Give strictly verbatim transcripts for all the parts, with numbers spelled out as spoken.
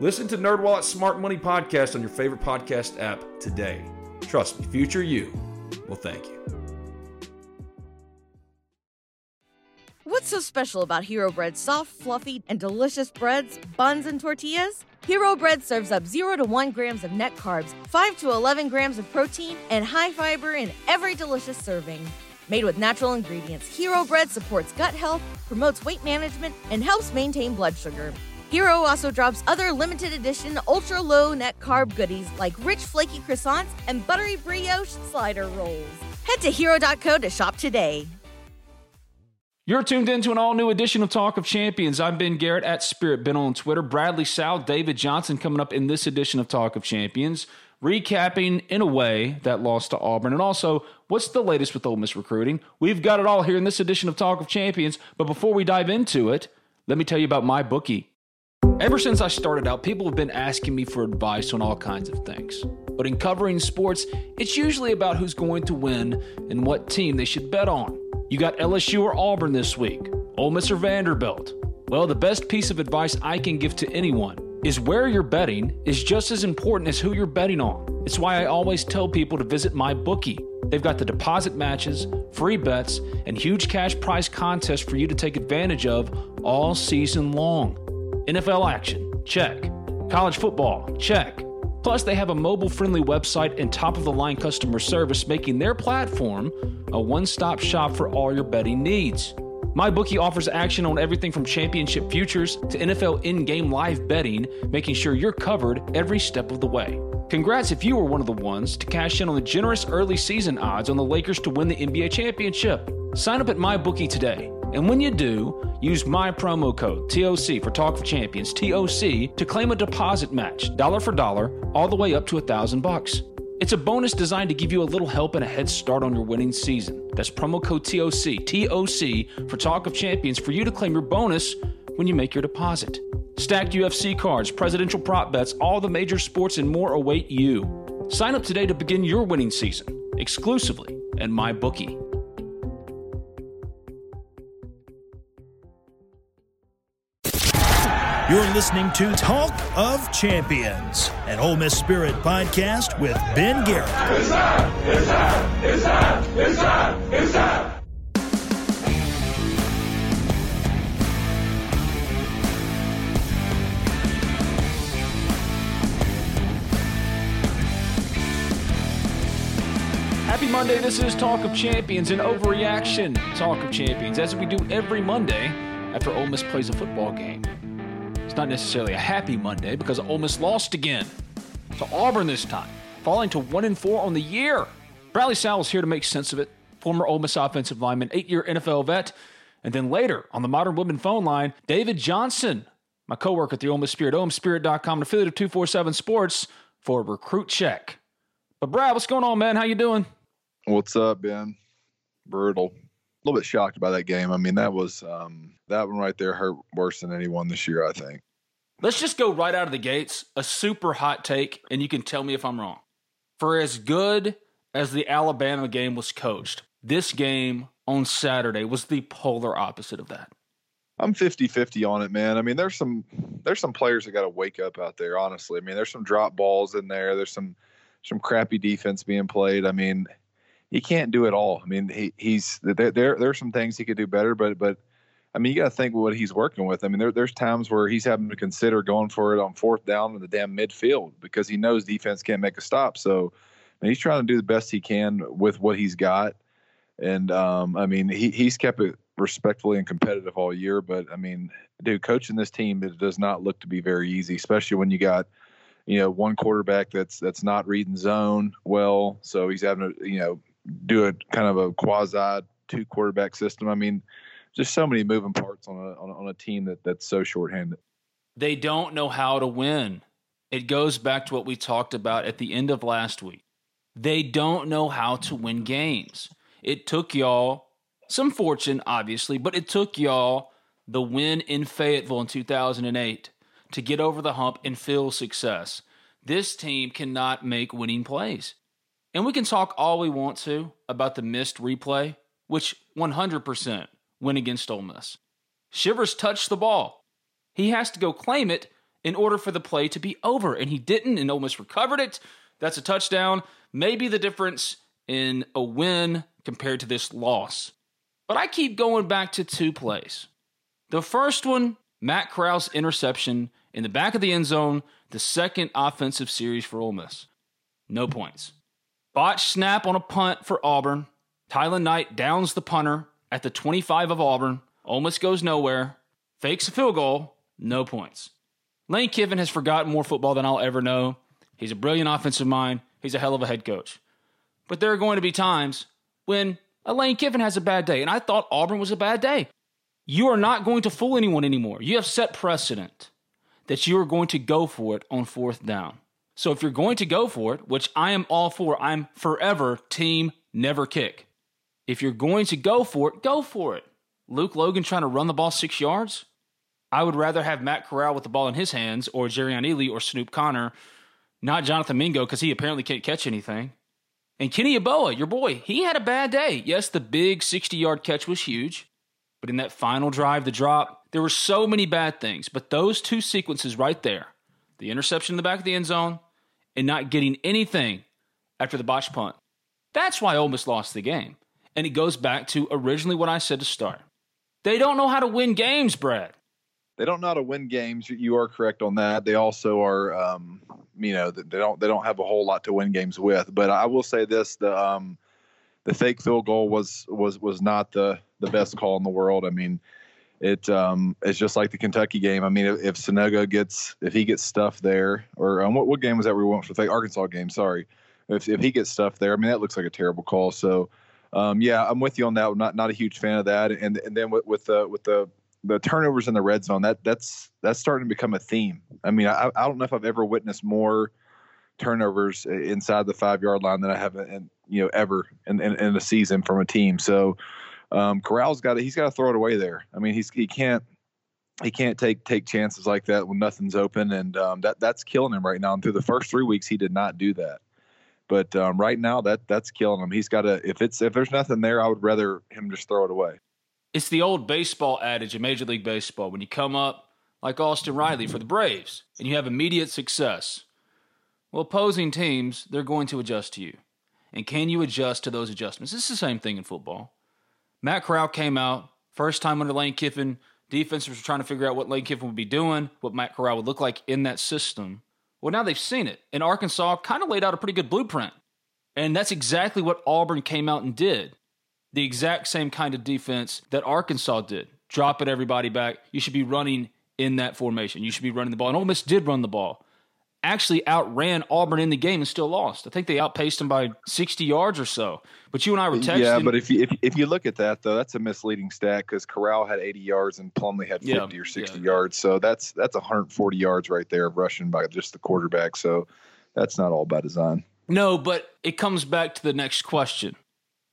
Listen to NerdWallet's Smart Money Podcast on your favorite podcast app today. Trust me, future you will thank you. What's so special about Hero Bread's soft, fluffy, and delicious breads, buns, and tortillas? Hero Bread serves up zero to one grams of net carbs, five to eleven grams of protein, and high fiber in every delicious serving. Made with natural ingredients, Hero Bread supports gut health, promotes weight management, and helps maintain blood sugar. Hero also drops other limited-edition ultra-low net carb goodies like rich flaky croissants and buttery brioche slider rolls. Head to hero dot co to shop today. You're tuned into an all-new edition of Talk of Champions. I'm Ben Garrett at Spirit Ben on Twitter. Bradley Sowell, David Johnson coming up in this edition of Talk of Champions, recapping, in a way, that loss to Auburn. And also, what's the latest with Ole Miss recruiting? We've got it all here in this edition of Talk of Champions. But before we dive into it, let me tell you about MyBookie. Ever since I started out, people have been asking me for advice on all kinds of things. But in covering sports, it's usually about who's going to win and what team they should bet on. You got L S U or Auburn this week, Ole Miss or Vanderbilt. Well, the best piece of advice I can give to anyone is where you're betting is just as important as who you're betting on. It's why I always tell people to visit MyBookie. They've got the deposit matches, free bets, and huge cash prize contests for you to take advantage of all season long. N F L action, check. College football, check. Plus, they have a mobile-friendly website and top-of-the-line customer service, making their platform a one-stop shop for all your betting needs. MyBookie offers action on everything from championship futures to N F L in-game live betting, making sure you're covered every step of the way. Congrats if you were one of the ones to cash in on the generous early season odds on the Lakers to win the N B A championship. Sign up at MyBookie today. And when you do, use my promo code, T O C, for Talk of Champions, T O C, to claim a deposit match, dollar for dollar, all the way up to a thousand bucks. It's a bonus designed to give you a little help and a head start on your winning season. That's promo code T O C, T O C, for Talk of Champions, for you to claim your bonus when you make your deposit. Stacked U F C cards, presidential prop bets, all the major sports and more await you. Sign up today to begin your winning season, exclusively at MyBookie. You're listening to Talk of Champions, an Ole Miss Spirit podcast with Ben Garrett. It's up! It's up! It's up! It's up! It's up! Happy Monday. This is Talk of Champions, an overreaction Talk of Champions, as we do every Monday after Ole Miss plays a football game. It's not necessarily a happy Monday because Ole Miss lost again to Auburn this time, falling to one and four on the year. Bradley Sowell is here to make sense of it. Former Ole Miss offensive lineman, eight-year N F L vet, and then later on the Modern Woodmen phone line, David Johnson, my coworker at the Ole Miss Spirit, o m spirit dot com, an affiliate of two forty-seven Sports, for a recruit check. But Brad, what's going on, man? How you doing? What's up, Ben? Brutal. A little bit shocked by that game. I mean, that was um, that one right there hurt worse than anyone this year, I think. Let's just go right out of the gates. A super hot take, and you can tell me if I'm wrong. For as good as the Alabama game was coached, this game on Saturday was the polar opposite of that. I'm fifty-fifty on it, man. I mean, there's some there's some players that got to wake up out there, honestly. I mean, there's some drop balls in there. There's some some crappy defense being played. I mean, he can't do it all. I mean, he, he's there. There are some things he could do better, but but I mean, you got to think what he's working with. I mean, there, there's times where he's having to consider going for it on fourth down in the damn midfield because he knows defense can't make a stop. So and he's trying to do the best he can with what he's got. And um, I mean, he he's kept it respectfully and competitive all year. But I mean, dude, coaching this team, it does not look to be very easy, especially when you got, you know, one quarterback that's that's not reading zone well, so he's having to, you know, do a kind of a quasi two quarterback system. I mean, just so many moving parts on a on a, on a team that that's so shorthanded. They don't know how to win. It goes back to what we talked about at the end of last week. They don't know how to win games. It took y'all some fortune, obviously, but it took y'all the win in Fayetteville in two thousand eight to get over the hump and feel success. This team cannot make winning plays. And we can talk all we want to about the missed replay, which one hundred percent went against Ole Miss. Shivers touched the ball. He has to go claim it in order for the play to be over, and he didn't, and Ole Miss recovered it. That's a touchdown. Maybe the difference in a win compared to this loss. But I keep going back to two plays. The first one, Matt Corral's interception in the back of the end zone, the second offensive series for Ole Miss. No points. Botched snap on a punt for Auburn. Tylan Knight downs the punter at the twenty-five of Auburn. Ole Miss goes nowhere. Fakes a field goal. No points. Lane Kiffin has forgotten more football than I'll ever know. He's a brilliant offensive mind. He's a hell of a head coach. But there are going to be times when Lane Kiffin has a bad day, and I thought Auburn was a bad day. You are not going to fool anyone anymore. You have set precedent that you are going to go for it on fourth down. So if you're going to go for it, which I am all for, I'm forever team never kick. If you're going to go for it, go for it. Luke Logan trying to run the ball six yards? I would rather have Matt Corral with the ball in his hands, or Jerrion Ealy, or Snoop Connor, not Jonathan Mingo, because he apparently can't catch anything. And Kenny Yeboah, your boy, he had a bad day. Yes, the big sixty-yard catch was huge, but in that final drive, the drop, there were so many bad things. But those two sequences right there, the interception in the back of the end zone and not getting anything after the botched punt, that's why Ole Miss lost the game. And it goes back to originally what I said to start. They don't know how to win games, Brad. They don't know how to win games. You are correct on that. They also are, um, you know, they don't they don't have a whole lot to win games with. But I will say this: the um, the fake field goal was was was not the the best call in the world. I mean, it um, it's just like the Kentucky game. I mean, if, if Sonogo gets if he gets stuffed there, or um, what what game was that we went for? The Arkansas game. Sorry, if if he gets stuffed there, I mean that looks like a terrible call. So, um, yeah, I'm with you on that. I'm not not a huge fan of that. And and then with with the with the The turnovers in the red zone, that that's that's starting to become a theme. I mean, I, I don't know if I've ever witnessed more turnovers inside the five-yard line than I have, in, you know, ever in, in, in a season from a team. So um, Corral's got to, he's got to throw it away there. I mean, he's he can't he can't take take chances like that when nothing's open, and um, that that's killing him right now. And through the first three weeks, he did not do that, but um, right now that that's killing him. He's got to if it's if there's nothing there, I would rather him just throw it away. It's the old baseball adage in Major League Baseball. When you come up like Austin Riley for the Braves and you have immediate success, well, opposing teams, they're going to adjust to you. And can you adjust to those adjustments? It's the same thing in football. Matt Corral came out, first time under Lane Kiffin. Defenses were trying to figure out what Lane Kiffin would be doing, what Matt Corral would look like in that system. Well, now they've seen it. And Arkansas kind of laid out a pretty good blueprint. And that's exactly what Auburn came out and did. The exact same kind of defense that Arkansas did. Drop it, everybody back. You should be running in that formation. You should be running the ball. And Ole Miss did run the ball. Actually outran Auburn in the game and still lost. I think they outpaced them by sixty yards or so. But you and I were texting. Yeah, but if you, if, if you look at that, though, that's a misleading stat because Corral had eighty yards and Plumlee had fifty yeah, or sixty yeah. yards. So that's that's one hundred forty yards right there of rushing by just the quarterback. So that's not all by design. No, but it comes back to the next question.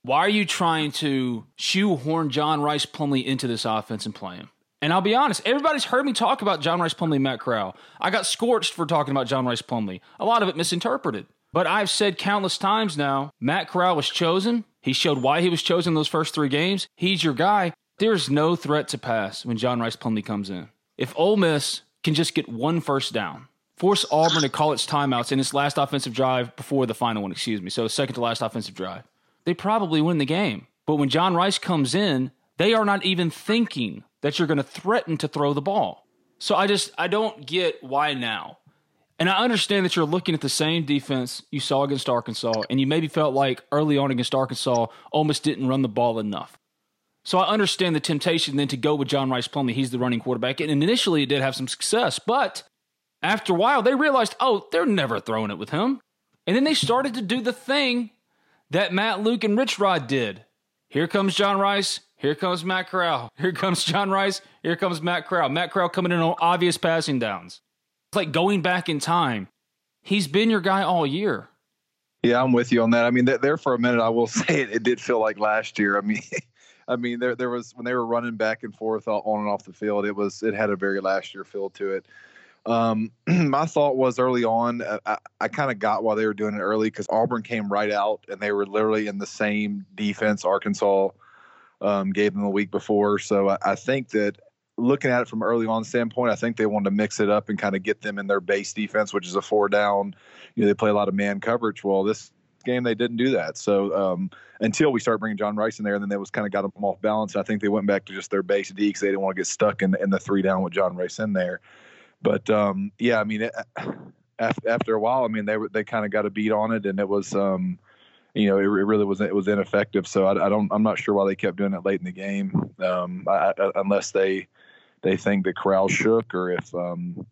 Why are you trying to shoehorn John Rhys Plumlee into this offense and play him? And I'll be honest, everybody's heard me talk about John Rhys Plumlee and Matt Corral. I got scorched for talking about John Rhys Plumlee. A lot of it misinterpreted. But I've said countless times now, Matt Corral was chosen. He showed why he was chosen those first three games. He's your guy. There's no threat to pass when John Rhys Plumlee comes in. If Ole Miss can just get one first down, force Auburn to call its timeouts in its last offensive drive before the final one, excuse me. So second to last offensive drive. They probably win the game. But when John Rhys comes in, they are not even thinking that you're going to threaten to throw the ball. So I just, I don't get why now. And I understand that you're looking at the same defense you saw against Arkansas, and you maybe felt like early on against Arkansas, Ole Miss didn't run the ball enough. So I understand the temptation then to go with John Rhys Plumlee. He's the running quarterback. And initially it did have some success, but after a while they realized, oh, they're never throwing it with him. And then they started to do the thing that Matt, Luke, and Rich Rod did. Here comes John Rhys. Here comes Matt Corral. Here comes John Rhys. Here comes Matt Corral. Matt Corral coming in on obvious passing downs. It's like going back in time. He's been your guy all year. Yeah, I'm with you on that. I mean, there for a minute, I will say it, it did feel like last year. I mean, I mean, there there was when they were running back and forth on and off the field. It was it had a very last year feel to it. Um, my thought was early on, I, I kind of got why they were doing it early because Auburn came right out and they were literally in the same defense Arkansas um, gave them the week before. So I, I think that looking at it from early on standpoint, I think they wanted to mix it up and kind of get them in their base defense, which is a four down. You know, they play a lot of man coverage. Well, this game they didn't do that. So um, until we started bringing John Rhys in there, and then they was kind of got them off balance. I think they went back to just their base D because they didn't want to get stuck in, in the three down with John Rhys in there. But, um, yeah, I mean, it, after a while, I mean, they they kind of got a beat on it, and it was, um, you know, it, it really was it was ineffective. So I, I don't, I'm not sure why they kept doing it late in the game, um, I, I, unless they they think the Corral shook, or if um,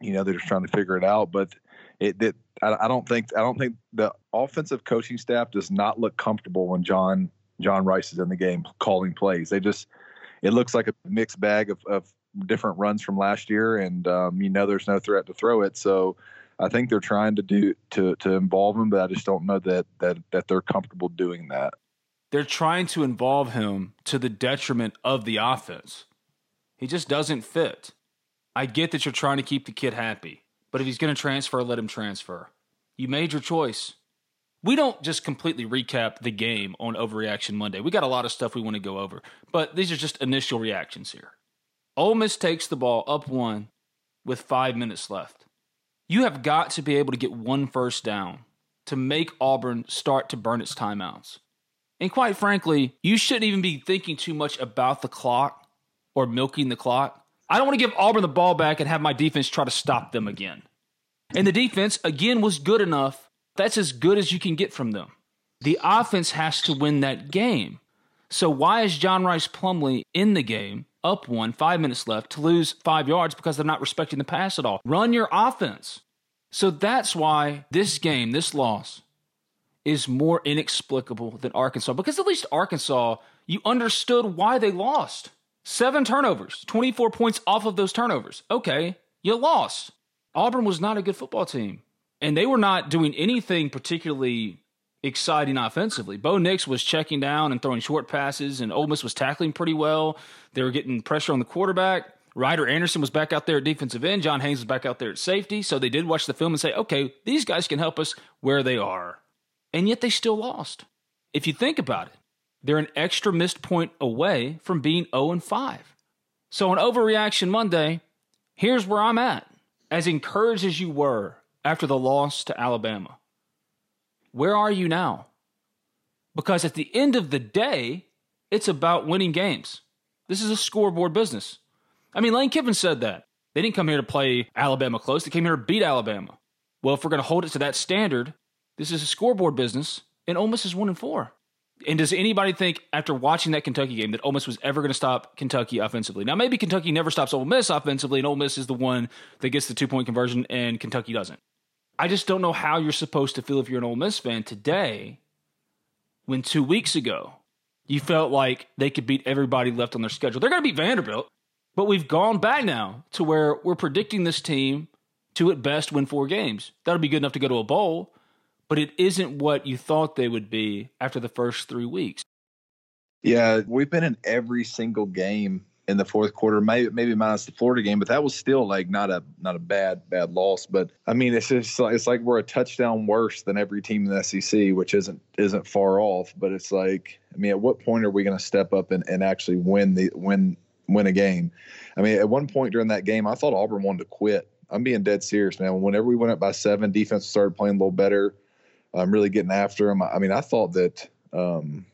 you know, they're just trying to figure it out. But it did. I, I don't think I don't think the offensive coaching staff does not look comfortable when John John Rhys is in the game calling plays. They just it looks like a mixed bag of. of different runs from last year, and um, you know, there's no threat to throw it. So I think they're trying to do to to involve him, but I just don't know that that that they're comfortable doing that. They're trying to involve him to the detriment of the offense. He just doesn't fit. I get that you're trying to keep the kid happy, but if he's going to transfer, let him transfer. You made your choice. We don't just completely recap the game on Overreaction Monday. We got a lot of stuff we want to go over, but these are just initial reactions here. Ole Miss takes the ball up one with five minutes left. You have got to be able to get one first down to make Auburn start to burn its timeouts. And quite frankly, you shouldn't even be thinking too much about the clock or milking the clock. I don't want to give Auburn the ball back and have my defense try to stop them again. And the defense, again, was good enough. That's as good as you can get from them. The offense has to win that game. So why is John Rhys Plumlee in the game? Up one, five minutes left, to lose five yards because they're not respecting the pass at all. Run your offense. So that's why this game, this loss, is more inexplicable than Arkansas. Because at least Arkansas, you understood why they lost. Seven turnovers, twenty-four points off of those turnovers. Okay, you lost. Auburn was not a good football team. And they were not doing anything particularly exciting offensively. Bo Nix was checking down and throwing short passes, and Ole Miss was tackling pretty well. They were getting pressure on the quarterback. Ryder Anderson was back out there at defensive end. John Haynes was back out there at safety. So they did watch the film and say, okay, these guys can help us where they are. And yet they still lost. If you think about it, they're an extra missed point away from being oh and five. So on Overreaction Monday, here's where I'm at. As encouraged as you were after the loss to Alabama, where are you now? Because at the end of the day, it's about winning games. This is a scoreboard business. I mean, Lane Kiffin said that. They didn't come here to play Alabama close. They came here to beat Alabama. Well, if we're going to hold it to that standard, this is a scoreboard business, and Ole Miss is one and four. And does anybody think after watching that Kentucky game that Ole Miss was ever going to stop Kentucky offensively? Now, maybe Kentucky never stops Ole Miss offensively, and Ole Miss is the one that gets the two-point conversion, and Kentucky doesn't. I just don't know how you're supposed to feel if you're an Ole Miss fan today when two weeks ago you felt like they could beat everybody left on their schedule. They're going to beat Vanderbilt, but we've gone back now to where we're predicting this team to at best win four games. That'll be good enough to go to a bowl, but it isn't what you thought they would be after the first three weeks. Yeah, we've been in every single game in the fourth quarter, maybe maybe minus the Florida game, but that was still like not a not a bad bad loss. But I mean, it's just like, it's like we're a touchdown worse than every team in the S E C, which isn't isn't far off. But it's like, I mean, at what point are we going to step up and, and actually win the win win a game? I mean, at one point during that game, I thought Auburn wanted to quit. I'm being dead serious, man. Whenever we went up by seven, defense started playing a little better. I'm um, really getting after them. I, I mean, I thought that, um,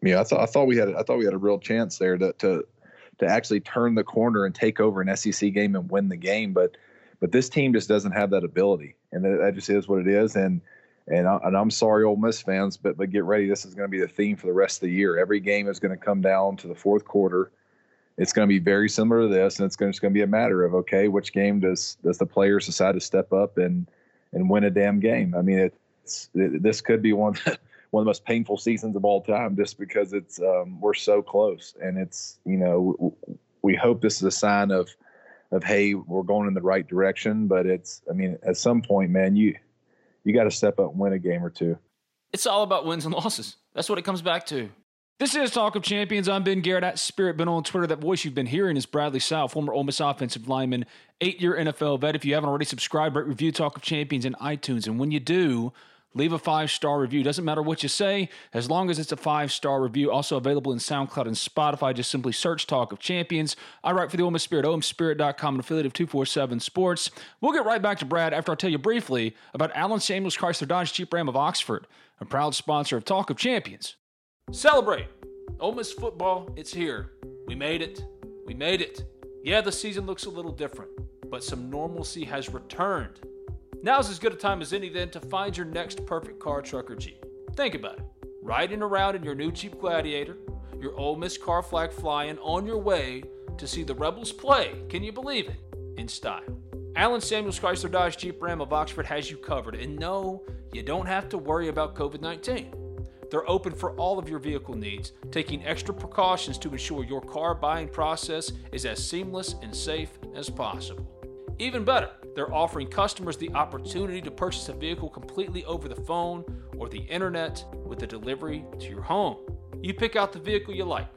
you know, I thought I thought we had I thought we had a real chance there to to. to actually turn the corner and take over an S E C game and win the game. But But this team just doesn't have that ability, and that just is what it is. And and, I, and I'm sorry, Ole Miss fans, but but get ready. This is going to be the theme for the rest of the year. Every game is going to come down to the fourth quarter. It's going to be very similar to this, and it's going to, it's going to be a matter of, okay, which game does does the players decide to step up and and win a damn game? I mean, it's it, this could be one one of the most painful seasons of all time, just because it's um, we're so close, and it's you know we hope this is a sign of. Of hey, we're going in the right direction, but it's I mean, at some point, man, you you got to step up and win a game or two. It's all about wins and losses. That's what it comes back to. This is Talk of Champions. I'm Ben Garrett at Spirit Ben on Twitter. That voice you've been hearing is Bradley Sowell, former Ole Miss offensive lineman, eight-year N F L vet. If you haven't already subscribed, rate, review Talk of Champions in iTunes, and when you do, leave a five-star review. Doesn't matter what you say, as long as it's a five-star review. Also available in SoundCloud and Spotify. Just simply search Talk of Champions. I write for the Ole Miss Spirit, o m spirit dot com, an affiliate of two forty-seven Sports. We'll get right back to Brad after I tell you briefly about Allen Samuels Chrysler Dodge Jeep Ram of Oxford, a proud sponsor of Talk of Champions. Celebrate. Ole Miss football, it's here. We made it. We made it. Yeah, the season looks a little different, but some normalcy has returned. Now's as good a time as any then to find your next perfect car, truck, or Jeep. Think about it. Riding around in your new Jeep Gladiator, your Ole Miss car flag flying, on your way to see the Rebels play, can you believe it, in style. Allen Samuels Chrysler Dodge Jeep Ram of Oxford has you covered. And no, you don't have to worry about covid nineteen. They're open for all of your vehicle needs, taking extra precautions to ensure your car buying process is as seamless and safe as possible. Even better, they're offering customers the opportunity to purchase a vehicle completely over the phone or the internet with a delivery to your home. You pick out the vehicle you like.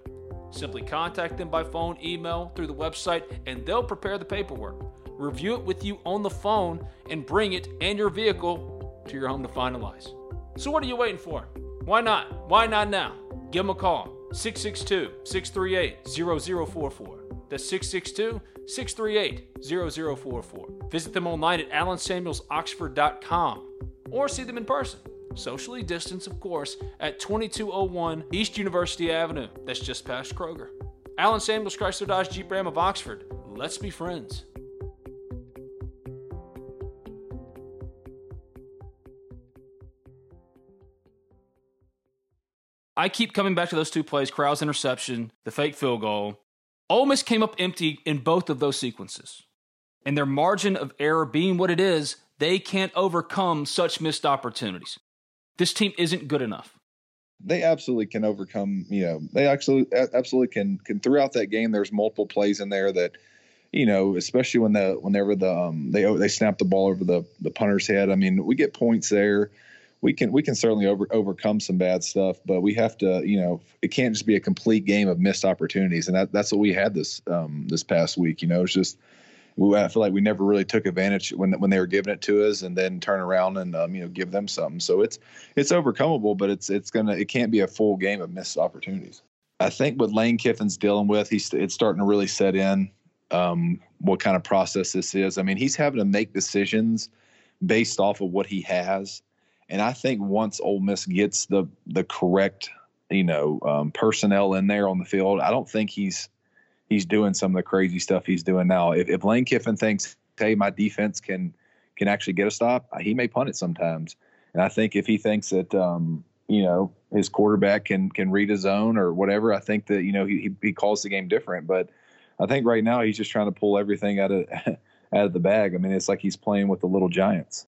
Simply contact them by phone, email, through the website, and they'll prepare the paperwork, review it with you on the phone, and bring it and your vehicle to your home to finalize. So what are you waiting for? Why not? Why not now? Give them a call. six six two, six three eight, zero zero four four. That's six six two, six three eight, zero zero four four. Visit them online at allen samuels oxford dot com or see them in person. Socially distanced, of course, at twenty-two oh one East University Avenue. That's just past Kroger. Allen Samuels Chrysler Dodge Jeep Ram of Oxford. Let's be friends. I keep coming back to those two plays, Corral's interception, the fake field goal. Ole Miss came up empty in both of those sequences. And their margin of error being what it is, they can't overcome such missed opportunities. This team isn't good enough. They absolutely can overcome, you know, they actually absolutely can, can throughout that game. There's multiple plays in there that, you know, especially when the, whenever the, um, they, they snap the ball over the, the punter's head. I mean, we get points there. We can we can certainly over, overcome some bad stuff, but we have to, you know, it can't just be a complete game of missed opportunities, and that, that's what we had this um, this past week. You know, it's just we, I feel like we never really took advantage when when they were giving it to us, and then turn around and um, you know give them something. So it's it's overcomable, but it's it's gonna it can't be a full game of missed opportunities. I think what Lane Kiffin's dealing with, he's it's starting to really set in um, what kind of process this is. I mean, he's having to make decisions based off of what he has. And I think once Ole Miss gets the the correct, you know, um, personnel in there on the field, I don't think he's he's doing some of the crazy stuff he's doing now. If, if Lane Kiffin thinks, hey, my defense can can actually get a stop, he may punt it sometimes. And I think if he thinks that, um, you know, his quarterback can can read his zone or whatever, I think that, you know, he he calls the game different. But I think right now he's just trying to pull everything out of out of the bag. I mean, it's like he's playing with the little giants.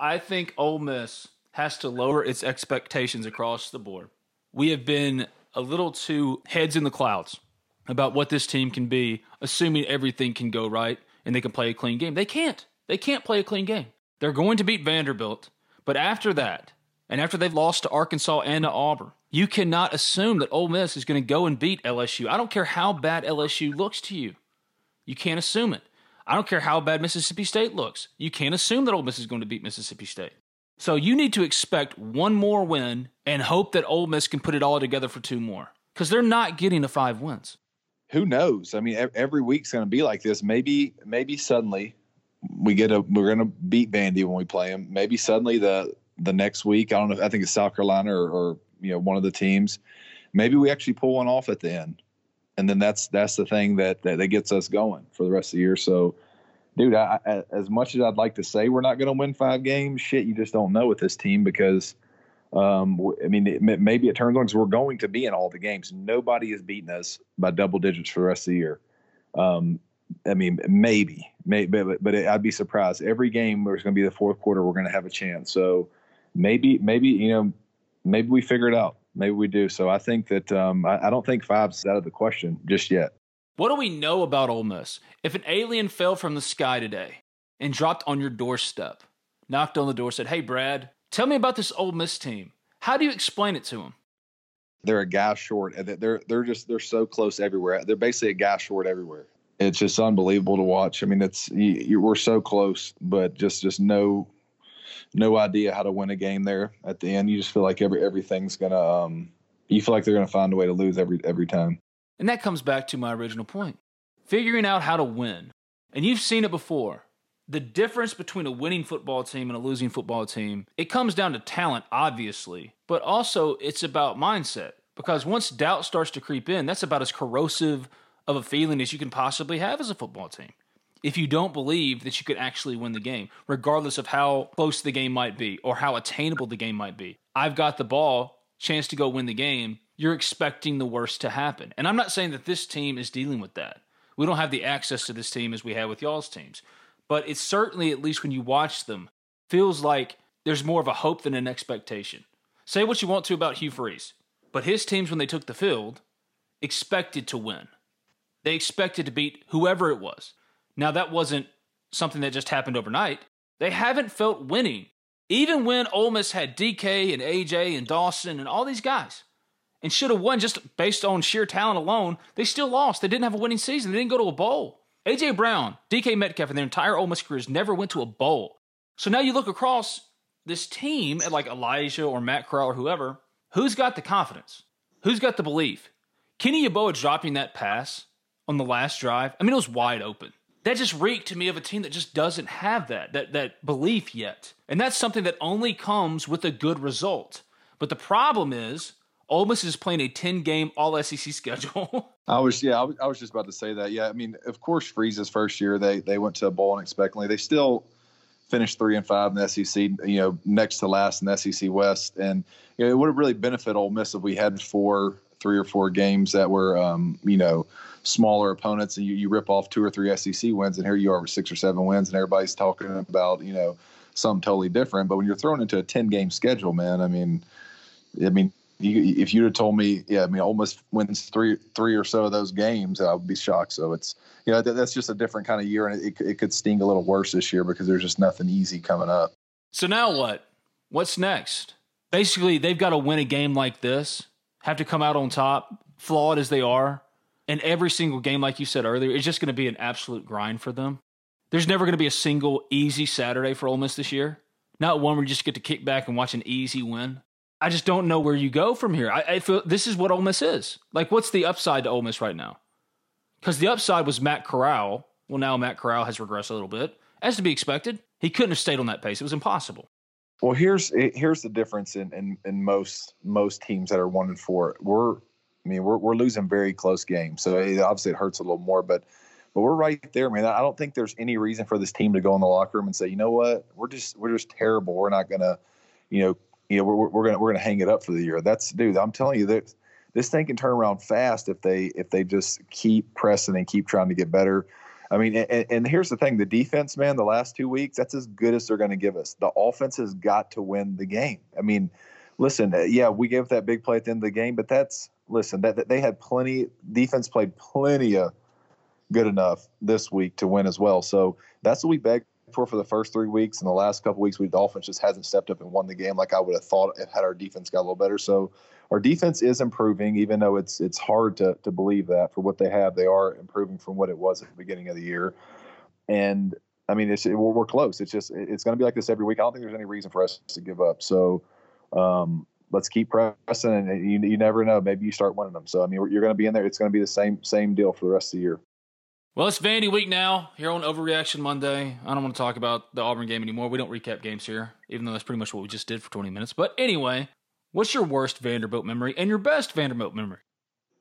I think Ole Miss has to lower its expectations across the board. We have been a little too heads in the clouds about what this team can be, assuming everything can go right and they can play a clean game. They can't. They can't play a clean game. They're going to beat Vanderbilt, but after that, and after they've lost to Arkansas and to Auburn, you cannot assume that Ole Miss is going to go and beat L S U. I don't care how bad L S U looks to you. You can't assume it. I don't care how bad Mississippi State looks. You can't assume that Ole Miss is going to beat Mississippi State. So you need to expect one more win and hope that Ole Miss can put it all together for two more, because they're not getting to five wins. Who knows? I mean, every week's going to be like this. Maybe, maybe suddenly we get a we're going to beat Vandy when we play them. Maybe suddenly the the next week, I don't know. I think it's South Carolina or, or you know one of the teams. Maybe we actually pull one off at the end, and then that's that's the thing that that, that gets us going for the rest of the year. So. dude, I, I, as much as I'd like to say we're not going to win five games, shit, you just don't know with this team because, um, I mean, it, maybe it turns on because we're going to be in all the games. Nobody is beating us by double digits for the rest of the year. Um, I mean, maybe, maybe, but, but it, I'd be surprised. Every game there's going to be the fourth quarter, we're going to have a chance. So maybe, maybe, you know, maybe we figure it out. Maybe we do. So I think that um, I, I don't think five's out of the question just yet. What do we know about Ole Miss? If an alien fell from the sky today and dropped on your doorstep, knocked on the door, said, "Hey, Brad, tell me about this Ole Miss team." How do you explain it to them? They're a guy short. They're they're just they're so close everywhere. They're basically a guy short everywhere. It's just unbelievable to watch. I mean, it's you, you, we're so close, but just just no no idea how to win a game there at the end. You just feel like every everything's gonna. Um, you feel like they're gonna find a way to lose every every time. And that comes back to my original point, figuring out how to win. And you've seen it before. The difference between a winning football team and a losing football team, it comes down to talent, obviously, but also it's about mindset. Because once doubt starts to creep in, that's about as corrosive of a feeling as you can possibly have as a football team. If you don't believe that you could actually win the game, regardless of how close the game might be or how attainable the game might be. I've got the ball, chance to go win the game. You're expecting the worst to happen. And I'm not saying that this team is dealing with that. We don't have the access to this team as we have with y'all's teams. But it's certainly, at least when you watch them, feels like there's more of a hope than an expectation. Say what you want to about Hugh Freeze, but his teams, when they took the field, expected to win. They expected to beat whoever it was. Now, that wasn't something that just happened overnight. They haven't felt winning. Even when Ole Miss had D K and A J and Dawson and all these guys, and should have won just based on sheer talent alone, they still lost. They didn't have a winning season. They didn't go to a bowl. A J. Brown, D K Metcalf, and their entire Ole Miss careers never went to a bowl. So now you look across this team at like Elijah or Matt Corral or whoever, who's got the confidence? Who's got the belief? Kenny Yeboah dropping that pass on the last drive, I mean, it was wide open. That just reeked to me of a team that just doesn't have that, that, that belief yet. And that's something that only comes with a good result. But the problem is, Ole Miss is playing a ten-game all-S E C schedule. I was, yeah, I was, I was just about to say that. Yeah, I mean, of course, Freeze's first year, they they went to a bowl unexpectedly. They still finished three and five in the S E C, you know, next to last in the S E C West, and you know, it would have really benefited Ole Miss if we had four, three or four games that were, um, you know, smaller opponents, and you, you rip off two or three S E C wins, and here you are with six or seven wins, and everybody's talking about, you know, something totally different. But when you're thrown into a ten-game schedule, man, I mean, I mean. You, if you'd have told me, yeah, I mean, Ole Miss wins three, three or so of those games, I would be shocked. So it's, you know, th- that's just a different kind of year, and it, it could sting a little worse this year because there's just nothing easy coming up. So now what? What's next? Basically, they've got to win a game like this, have to come out on top, flawed as they are, and every single game, like you said earlier, is just going to be an absolute grind for them. There's never going to be a single easy Saturday for Ole Miss this year. Not one where you just get to kick back and watch an easy win. I just don't know where you go from here. I, I feel this is what Ole Miss is. Like, what's the upside to Ole Miss right now? Because the upside was Matt Corral. Well, now Matt Corral has regressed a little bit, as to be expected. He couldn't have stayed on that pace. It was impossible. Well, here's here's the difference in in, in most most teams that are one and four. We're, I mean, we're we're losing very close games, so it, obviously it hurts a little more. But but we're right there, man. I don't think there's any reason for this team to go in the locker room and say, you know what, we're just we're just terrible. We're not gonna, you know. You know, we're we're gonna we're gonna hang it up for the year. That's, dude, I'm telling you, that this thing can turn around fast if they if they just keep pressing and keep trying to get better. I mean, and, and here's the thing: the defense, man, the last two weeks, that's as good as they're gonna give us. The offense has got to win the game. I mean, listen, yeah, we gave that big play at the end of the game, but that's listen that, that they had plenty. Defense played plenty of good enough this week to win as well. So that's what we beg for for the first three weeks, and the last couple weeks, we Dolphins just hasn't stepped up and won the game like I would have thought if had our defense got a little better. So our defense is improving, even though it's it's hard to to believe that for what they have, they are improving from what it was at the beginning of the year. And I mean, it's, we're, we're close. It's just it's going to be like this every week. I don't think there's any reason for us to give up. So um, let's keep pressing, and you you never know. Maybe you start winning them. So I mean, you're going to be in there. It's going to be the same same deal for the rest of the year. Well, it's Vandy week now here on Overreaction Monday. I don't want to talk about the Auburn game anymore. We don't recap games here, even though that's pretty much what we just did for twenty minutes. But anyway, what's your worst Vanderbilt memory and your best Vanderbilt memory?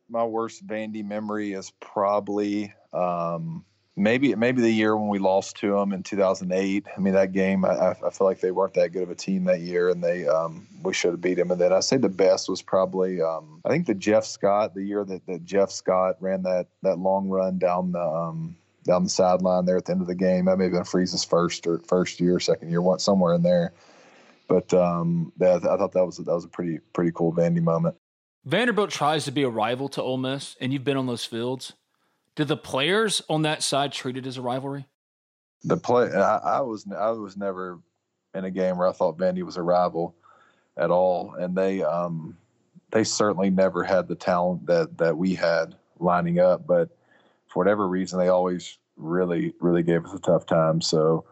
My worst Vandy memory is probably um, Maybe maybe the year when we lost to them in two thousand eight. I mean, that game, I, I feel like they weren't that good of a team that year, and they um, we should have beat them. And then I say the best was probably um, I think the Jeff Scott, the year that, that Jeff Scott ran that, that long run down the um, down the sideline there at the end of the game. That may have been Freeze's first or first year, second year, one somewhere in there. But um, that, I thought that was that was a pretty pretty cool Vandy moment. Vanderbilt tries to be a rival to Ole Miss, and you've been on those fields. Did the players on that side treat it as a rivalry? The play, I, I was, I was never in a game where I thought Vandy was a rival at all, and they, um, they certainly never had the talent that that we had lining up. But for whatever reason, they always really, really gave us a tough time. So,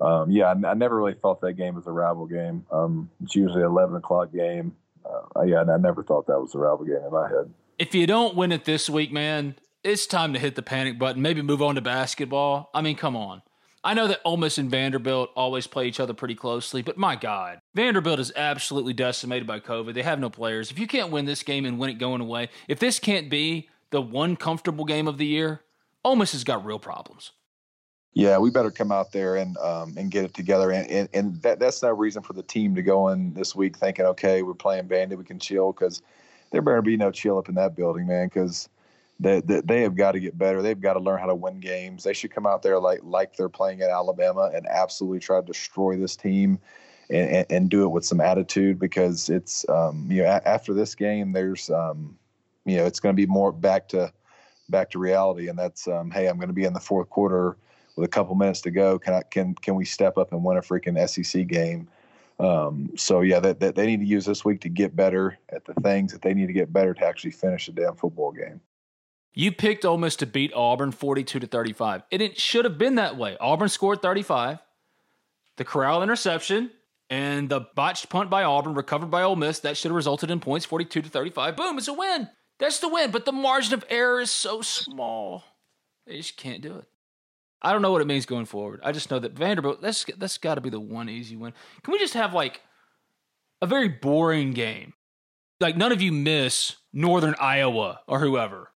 um, yeah, I, I never really thought that game was a rival game. Um, it's usually an eleven o'clock game. Uh, yeah, and I never thought that was a rival game in my head. If you don't win it this week, man, it's time to hit the panic button, maybe move on to basketball. I mean, come on. I know that Ole Miss and Vanderbilt always play each other pretty closely, but my God, Vanderbilt is absolutely decimated by COVID. They have no players. If you can't win this game and win it going away, if this can't be the one comfortable game of the year, Ole Miss has got real problems. Yeah, we better come out there and um, and get it together. And and, and that, that's no reason for the team to go in this week thinking, okay, we're playing Vandy, we can chill, because there better be no chill up in that building, man, because They, they, they have got to get better. They've got to learn how to win games. They should come out there like like they're playing at Alabama and absolutely try to destroy this team and, and, and do it with some attitude, because it's um, you know, a- after this game, there's um, you know, it's going to be more back to back to reality, and that's um, hey, I'm going to be in the fourth quarter with a couple minutes to go. Can I can can we step up and win a freaking S E C game? Um, so yeah, that, that they need to use this week to get better at the things that they need to get better to actually finish a damn football game. You picked Ole Miss to beat Auburn forty-two to thirty-five, and it should have been that way. Auburn scored thirty-five, the Corral interception, and the botched punt by Auburn recovered by Ole Miss. That should have resulted in points, forty-two to thirty-five. Boom, it's a win. That's the win, but the margin of error is so small. They just can't do it. I don't know what it means going forward. I just know that Vanderbilt, that's that's got to be the one easy win. Can we just have, like, a very boring game? Like, none of you miss Northern Iowa or whoever.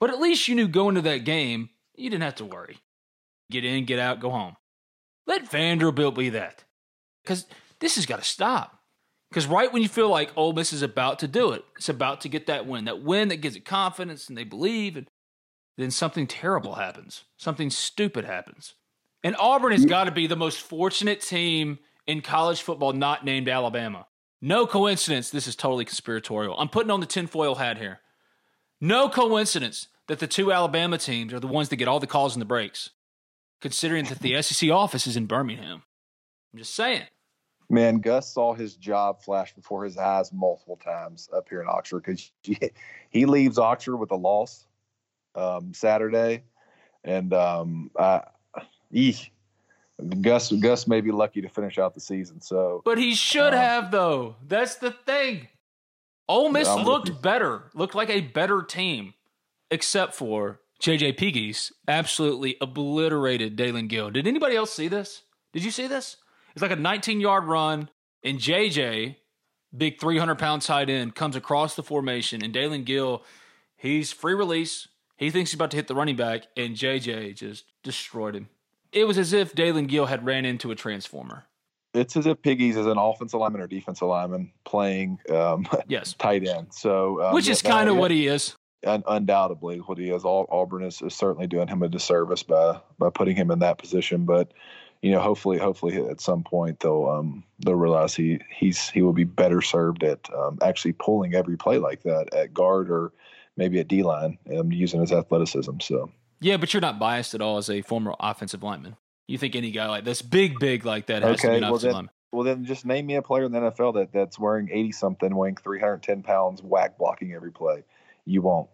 But at least you knew going to that game, you didn't have to worry. Get in, get out, go home. Let Vanderbilt be that. Because this has got to stop. Because right when you feel like Ole Miss is about to do it, it's about to get that win. That win that gives it confidence and they believe. And then something terrible happens. Something stupid happens. And Auburn has got to be the most fortunate team in college football not named Alabama. No coincidence. This is totally conspiratorial. I'm putting on the tinfoil hat here. No coincidence that the two Alabama teams are the ones that get all the calls and the breaks, considering that the S E C office is in Birmingham. I'm just saying. Man, Gus saw his job flash before his eyes multiple times up here in Oxford, because he leaves Oxford with a loss um, Saturday. And um, I, eesh, Gus, Gus may be lucky to finish out the season. So, But he should um, have, though. That's the thing. Ole Miss looked better, looked like a better team, except for J J. Piggies absolutely obliterated Dalen Gill. Did anybody else see this? Did you see this? It's like a nineteen-yard run, and J J, big three hundred pound tight end, comes across the formation, and Dalen Gill, he's free release. He thinks he's about to hit the running back, and J J just destroyed him. It was as if Dalen Gill had ran into a transformer. It's as if Piggies is an offensive lineman or defensive lineman playing um, yes. tight end. So, um, Which is yeah, kind of what he is. Un- undoubtedly what he is. Auburn is, is certainly doing him a disservice by by putting him in that position. But, you know, hopefully hopefully at some point they'll um, they'll realize he he's he will be better served at um, actually pulling every play like that at guard or maybe at D-line, um, using his athleticism. So yeah, but you're not biased at all as a former offensive lineman. You think any guy like this, big, big like that, has okay, to be an well offensive lineman. Well, then just name me a player in the N F L that, that's wearing eighty-something, weighing three hundred ten pounds, whack blocking every play. You won't.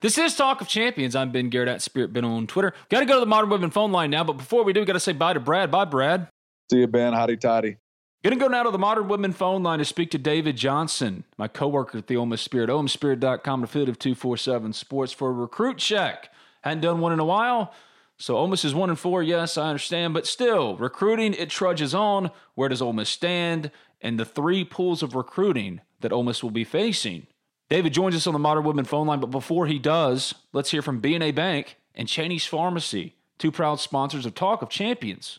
This is Talk of Champions. I'm Ben Garrett at Spirit Ben on Twitter. Got to go to the Modern Woodmen phone line now, but before we do, got to say bye to Brad. Bye, Brad. See you, Ben. Hotty toddy. Going to go now to the Modern Woodmen phone line to speak to David Johnson, my coworker at the Ole Miss Spirit, o m spirit dot com, affiliate of two forty-seven Sports, for a recruit check. Hadn't done one in a while. So Ole Miss is one and four, yes, I understand, but still, recruiting, it trudges on. Where does Ole Miss stand? And the three pools of recruiting that Ole Miss will be facing. David joins us on the Modern Woodmen phone line, but before he does, let's hear from B and A Bank and Cheney's Pharmacy, two proud sponsors of Talk of Champions.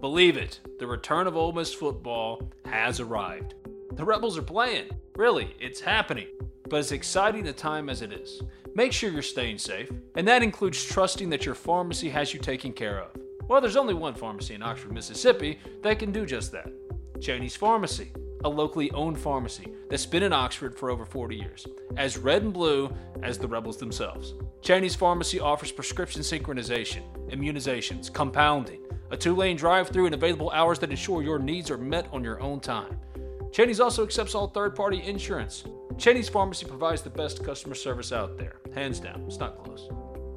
Believe it, the return of Ole Miss football has arrived. The Rebels are playing. Really, it's happening. But it's exciting a time as it is. Make sure you're staying safe, and that includes trusting that your pharmacy has you taken care of. Well, there's only one pharmacy in Oxford, Mississippi that can do just that. Cheney's Pharmacy, a locally owned pharmacy that's been in Oxford for over forty years, as red and blue as the Rebels themselves. Cheney's Pharmacy offers prescription synchronization, immunizations, compounding, a two-lane drive-through and available hours that ensure your needs are met on your own time. Cheney's also accepts all third-party insurance. Cheney's Pharmacy provides the best customer service out there. Hands down, it's not close.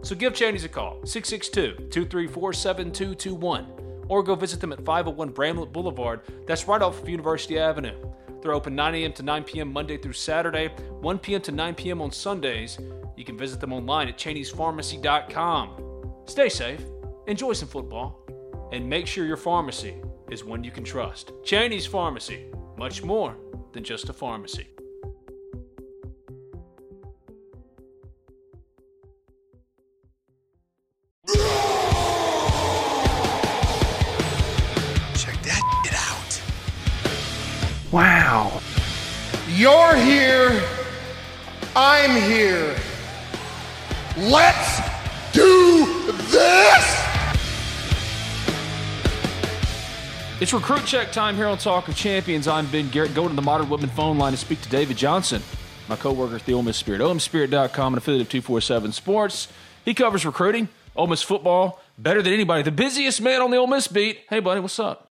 So give Cheney's a call, six six two, two three four, seven two two one, or go visit them at five oh one Bramlett Boulevard, that's right off of University Avenue. They're open nine a.m. to nine p.m. Monday through Saturday, one p.m. to nine p.m. on Sundays. You can visit them online at Cheney's Pharmacy dot com. Stay safe, enjoy some football, and make sure your pharmacy is one you can trust. Cheney's Pharmacy, much more than just a pharmacy. Check that shit out. Wow. You're here. I'm here. Let's do this. It's Recruit Check time here on Talk of Champions. I'm Ben Garrett. Go to the Modern Woodmen phone line to speak to David Johnson, my co-worker at the Ole Miss Spirit, o m spirit dot com, an affiliate of two forty-seven Sports. He covers recruiting, Ole Miss football, better than anybody. The busiest man on the Ole Miss beat. Hey, buddy, what's up?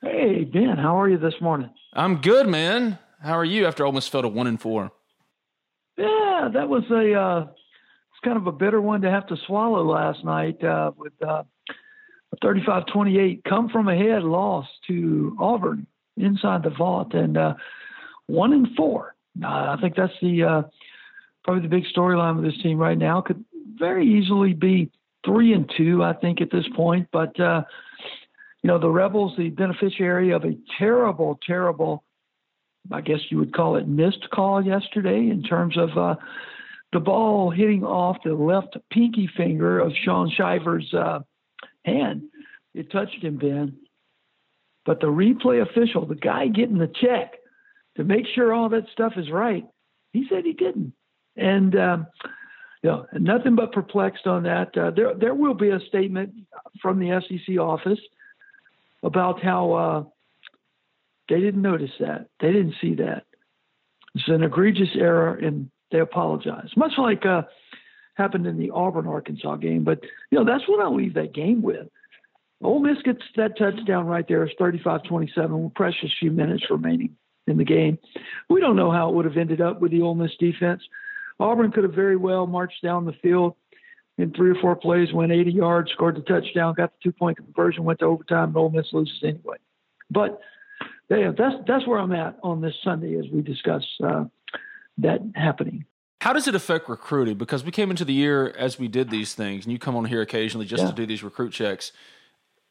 Hey, Ben, how are you this morning? I'm good, man. How are you after Ole Miss fell to one and four? Yeah, that was a uh, it's kind of a bitter one to have to swallow last night uh, with uh, thirty-five twenty-eight come from ahead loss to Auburn inside the vault, and uh, one and four. Uh, I think that's the uh, probably the big storyline with this team right now. Could very easily be three and two, I think, at this point. But uh, you know, the Rebels, the beneficiary of a terrible, terrible, I guess you would call it missed call yesterday in terms of uh, the ball hitting off the left pinky finger of Sean Shivers' Uh, hand. It touched him, Ben. But the replay official, the guy getting the check to make sure all that stuff is right, he said he didn't. And, um, you know, nothing but perplexed on that. Uh, there there will be a statement from the S E C office about how uh, they didn't notice that. They didn't see that. It's an egregious error, and they apologize. Much like uh, happened in the Auburn, Arkansas game. But, you know, that's what I leave that game with. Ole Miss gets that touchdown right there. It's thirty-five twenty-seven, precious few minutes remaining in the game. We don't know how it would have ended up with the Ole Miss defense. Auburn could have very well marched down the field in three or four plays, went eighty yards, scored the touchdown, got the two-point conversion, went to overtime, and Ole Miss loses anyway. But yeah, that's, that's where I'm at on this Sunday as we discuss uh, that happening. How does it affect recruiting? Because we came into the year as we did these things, and you come on here occasionally just yeah. to do these recruit checks.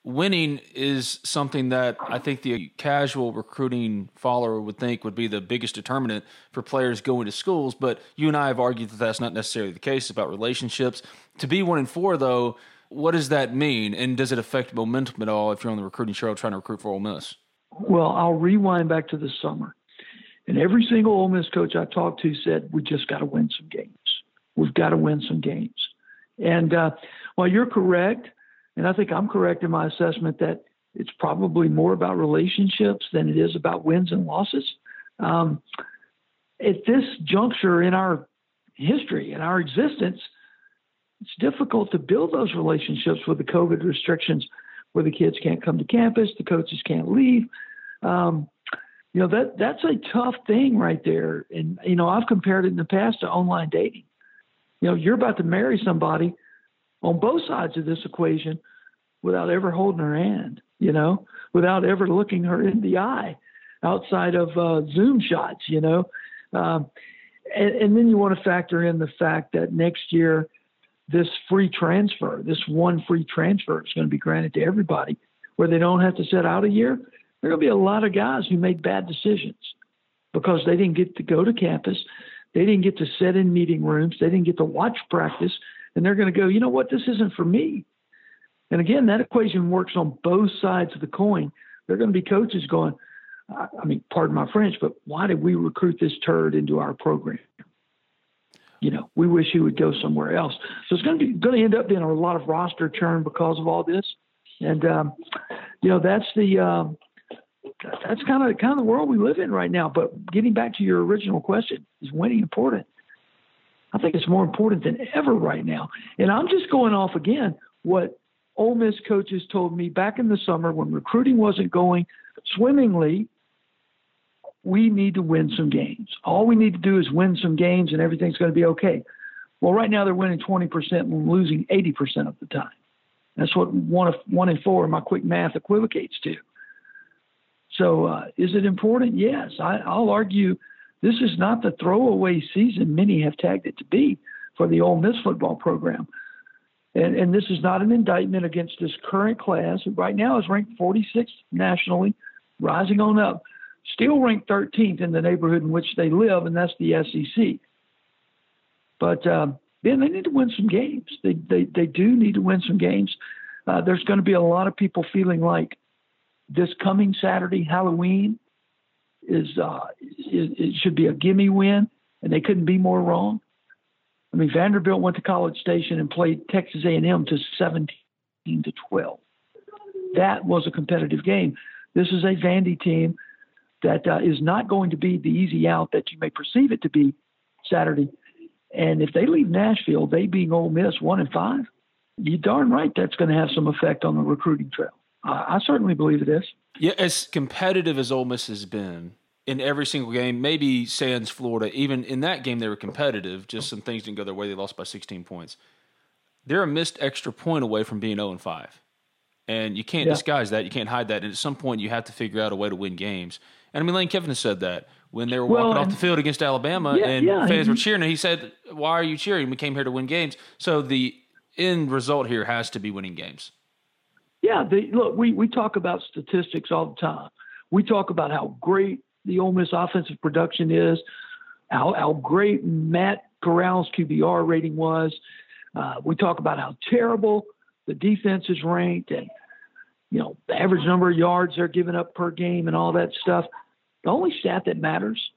Winning is something that I think the casual recruiting follower would think would be the biggest determinant for players going to schools, but you and I have argued that that's not necessarily the case. It's about relationships. To be one and four, though, what does that mean, and does it affect momentum at all if you're on the recruiting trail trying to recruit for Ole Miss? Well, I'll rewind back to the summer. And every single Ole Miss coach I talked to said, we just got to win some games. We've got to win some games. And uh, while you're correct, and I think I'm correct in my assessment that it's probably more about relationships than it is about wins and losses. Um, at this juncture in our history, in our existence, it's difficult to build those relationships with the COVID restrictions where the kids can't come to campus, the coaches can't leave. Um You know, that that's a tough thing right there. And, you know, I've compared it in the past to online dating. You know, you're about to marry somebody on both sides of this equation without ever holding her hand, you know, without ever looking her in the eye outside of uh, Zoom shots, you know. Um, and, and then you want to factor in the fact that next year, this free transfer, this one free transfer is going to be granted to everybody where they don't have to sit out a year. There are going to be a lot of guys who made bad decisions because they didn't get to go to campus. They didn't get to sit in meeting rooms. They didn't get to watch practice. And they're going to go, you know what, this isn't for me. And again, that equation works on both sides of the coin. There are going to be coaches going, I mean, pardon my French, but why did we recruit this turd into our program? You know, we wish he would go somewhere else. So it's going to be going to end up being a lot of roster churn because of all this. And, um, you know, that's the um, that's kind of kind of the world we live in right now. But getting back to your original question, is winning important? I think it's more important than ever right now. And I'm just going off again what Ole Miss coaches told me back in the summer when recruiting wasn't going swimmingly. We need to win some games. All we need to do is win some games and everything's going to be okay. Well, right now they're winning twenty percent and losing eighty percent of the time. That's what one, one in four in my quick math equivocates to. So uh, is it important? Yes. I, I'll argue this is not the throwaway season many have tagged it to be for the Ole Miss football program. And, and this is not an indictment against this current class, who right now is ranked forty-sixth nationally, rising on up. Still ranked thirteenth in the neighborhood in which they live, and that's the S E C. But um, then they need to win some games. They they they do need to win some games. Uh, there's going to be a lot of people feeling like this coming Saturday, Halloween, is uh, it, it should be a gimme win, and they couldn't be more wrong. I mean, Vanderbilt went to College Station and played Texas A and M to seventeen to twelve. That was a competitive game. This is a Vandy team that uh, is not going to be the easy out that you may perceive it to be Saturday. And if they leave Nashville, they being Ole Miss one and five, you're darn right that's going to have some effect on the recruiting trail. Uh, I certainly believe it is. Yeah, as competitive as Ole Miss has been in every single game, maybe sans Florida, even in that game they were competitive, just some things didn't go their way. They lost by sixteen points. They're a missed extra point away from being oh and five. And you can't yeah. disguise that. You can't hide that. And at some point you have to figure out a way to win games. And I mean, Lane Kiffin has said that when they were well, walking off the field against Alabama yeah, and yeah, fans he, were cheering. And he said, why are you cheering? We came here to win games. So the end result here has to be winning games. Yeah. The, look, we, we talk about statistics all the time. We talk about how great the Ole Miss offensive production is, how, how great Matt Corral's Q B R rating was. Uh, we talk about how terrible the defense is ranked and, you know, the average number of yards they're giving up per game and all that stuff. The only stat that matters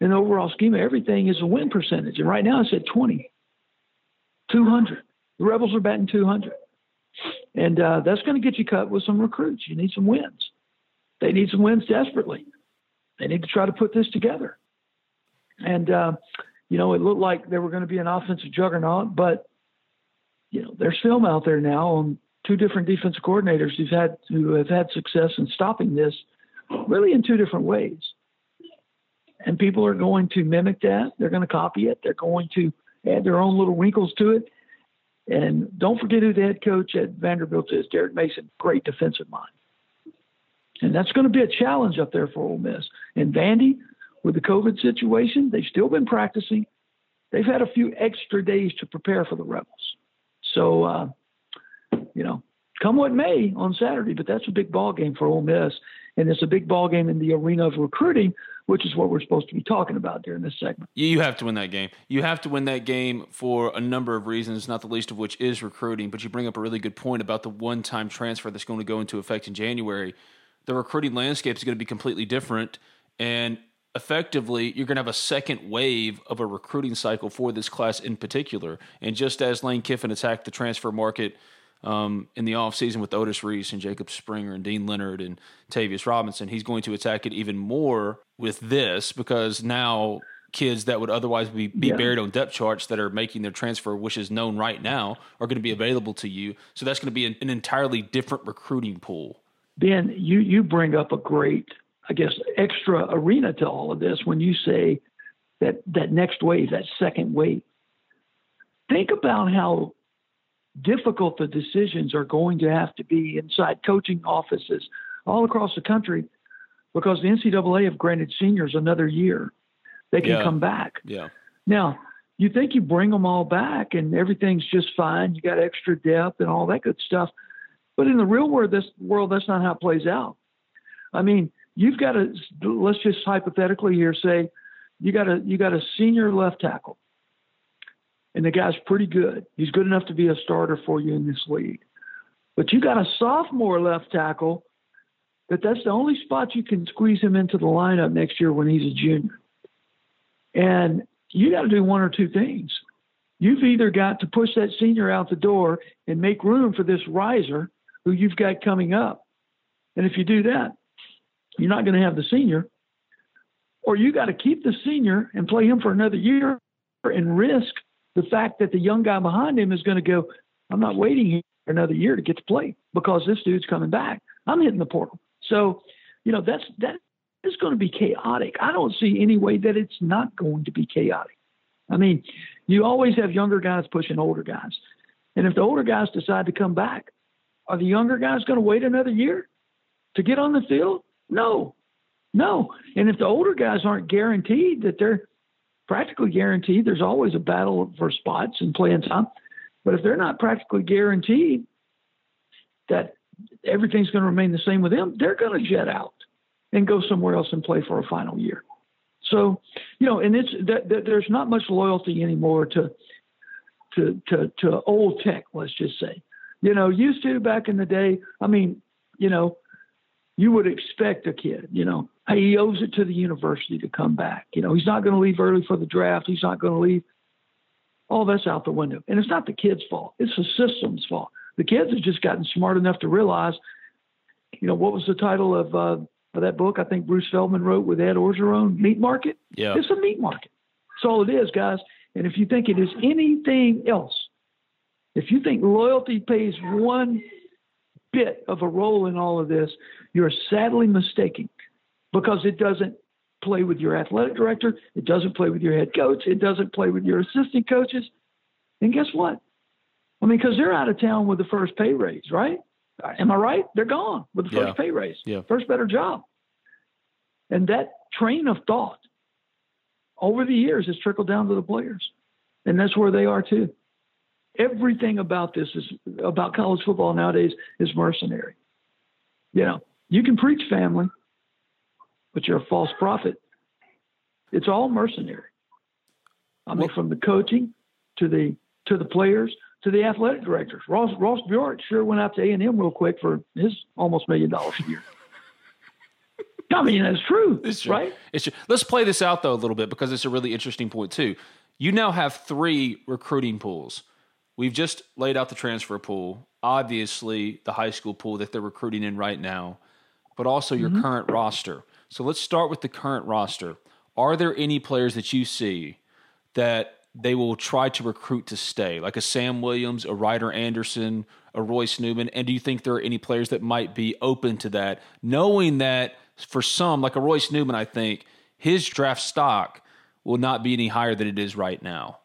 in the overall scheme of everything is a win percentage. And right now it's at twenty, two hundred. The Rebels are batting two hundred. And uh, that's going to get you cut with some recruits. You need some wins. They need some wins desperately. They need to try to put this together. And, uh, you know, it looked like they were going to be an offensive juggernaut, but, you know, there's film out there now on two different defensive coordinators who've had, who have had success in stopping this really in two different ways. And people are going to mimic that. They're going to copy it. They're going to add their own little wrinkles to it. And don't forget who the head coach at Vanderbilt is, Derek Mason, great defensive mind. And that's going to be a challenge up there for Ole Miss. And Vandy, with the COVID situation, they've still been practicing. They've had a few extra days to prepare for the Rebels. So, uh, you know, come what may on Saturday, but that's a big ball game for Ole Miss. And it's a big ball game in the arena of recruiting, which is what we're supposed to be talking about during this segment. You have to win that game. You have to win that game for a number of reasons, not the least of which is recruiting. But you bring up a really good point about the one-time transfer that's going to go into effect in January. The recruiting landscape is going to be completely different. And effectively, you're going to have a second wave of a recruiting cycle for this class in particular. And just as Lane Kiffin attacked the transfer market Um, in the offseason with Otis Reese and Jacob Springer and Dean Leonard and Tavius Robinson, he's going to attack it even more with this because now kids that would otherwise be, be yeah. buried on depth charts that are making their transfer wishes known right now are going to be available to you. So that's going to be an, an entirely different recruiting pool. Ben, you, you bring up a great, I guess, extra arena to all of this when you say that that next wave, that second wave. Think about how difficult the decisions are going to have to be inside coaching offices all across the country, because the N C double A have granted seniors another year. They can yeah. come back. Yeah. Now, you think you bring them all back and everything's just fine. You got extra depth and all that good stuff. But in the real world, this world, that's not how it plays out. I mean, you've got to, let's just hypothetically here say, you got a, you got a senior left tackle, and the guy's pretty good. He's good enough to be a starter for you in this league. But you got a sophomore left tackle that that's the only spot you can squeeze him into the lineup next year when he's a junior. And you got to do one or two things. You've either got to push that senior out the door and make room for this riser who you've got coming up. And if you do that, you're not going to have the senior. Or you got to keep the senior and play him for another year and risk the fact that the young guy behind him is going to go, I'm not waiting here another year to get to play because this dude's coming back. I'm hitting the portal. So, you know, that's, that is going to be chaotic. I don't see any way that it's not going to be chaotic. I mean, you always have younger guys pushing older guys. And if the older guys decide to come back, are the younger guys going to wait another year to get on the field? No, no. And if the older guys aren't guaranteed that they're practically guaranteed, there's always a battle for spots and playing time. But if they're not practically guaranteed that everything's going to remain the same with them, they're going to jet out and go somewhere else and play for a final year. So, you know, and it's th- th- there's not much loyalty anymore to, to to to old tech, let's just say. You know, used to back in the day, I mean, you know, you would expect a kid, you know, hey, he owes it to the university to come back. You know, he's not going to leave early for the draft. He's not going to leave. All that's out the window. And it's not the kid's fault. It's the system's fault. The kids have just gotten smart enough to realize, you know, what was the title of uh, But that book I think Bruce Feldman wrote with Ed Orgeron, Meat Market. Yeah. It's a meat market. That's all it is, guys. And if you think it is anything else, if you think loyalty plays one bit of a role in all of this, you're sadly mistaken, because it doesn't play with your athletic director. It doesn't play with your head coach. It doesn't play with your assistant coaches. And guess what? I mean, because they're out of town with the first pay raise, right? Am I right? They're gone with the first yeah. pay raise, yeah. first better job. And that train of thought over the years has trickled down to the players. And that's where they are too. Everything about this is about college football nowadays is mercenary. You know, you can preach family, but you're a false prophet. It's all mercenary. I mean, well, from the coaching to the, to the players, to the athletic directors. Ross, Ross Bjork sure went out to A and M real quick for his almost million dollars a year. I mean, that's true, it's true, right? It's true. Let's play this out, though, a little bit, because it's a really interesting point, too. You now have three recruiting pools. We've just laid out the transfer pool, obviously the high school pool that they're recruiting in right now, but also your mm-hmm. current roster. So let's start with the current roster. Are there any players that you see that they will try to recruit to stay, like a Sam Williams, a Ryder Anderson, a Royce Newman? And do you think there are any players that might be open to that, knowing that for some, like a Royce Newman, I think his draft stock will not be any higher than it is right now?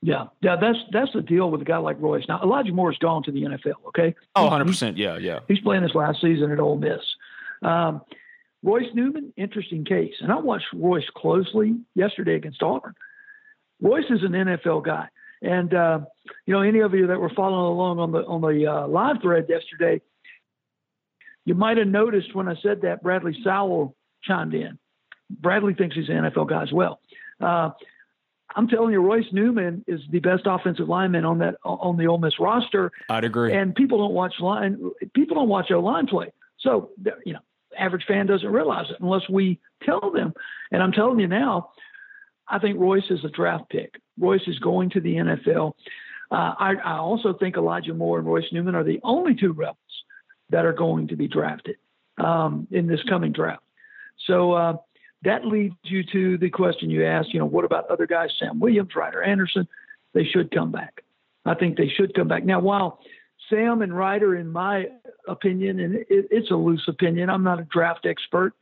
Yeah. Yeah. That's, that's the deal with a guy like Royce. Now, Elijah Moore's gone to the N F L. Okay. Oh, one hundred percent. Yeah. Yeah. He's playing his last season at Ole Miss. Um, Royce Newman, interesting case. And I watched Royce closely yesterday against Auburn. Royce is an N F L guy. And, uh, you know, any of you that were following along on the on the uh, live thread yesterday, you might have noticed when I said that, Bradley Sowell chimed in. Bradley thinks he's an N F L guy as well. Uh, I'm telling you, Royce Newman is the best offensive lineman on that on the Ole Miss roster. I'd agree. And people don't watch line. People don't watch O-line play. So, you know, average fan doesn't realize it unless we tell them. And I'm telling you now, I think Royce is a draft pick. Royce is going to the N F L. Uh, I, I also think Elijah Moore and Royce Newman are the only two Rebels that are going to be drafted um, in this coming draft. So uh, that leads you to the question you asked, you know, what about other guys, Sam Williams, Ryder Anderson? They should come back. I think they should come back. Now, while Sam and Ryder, in my opinion, and it, it's a loose opinion, I'm not a draft expert,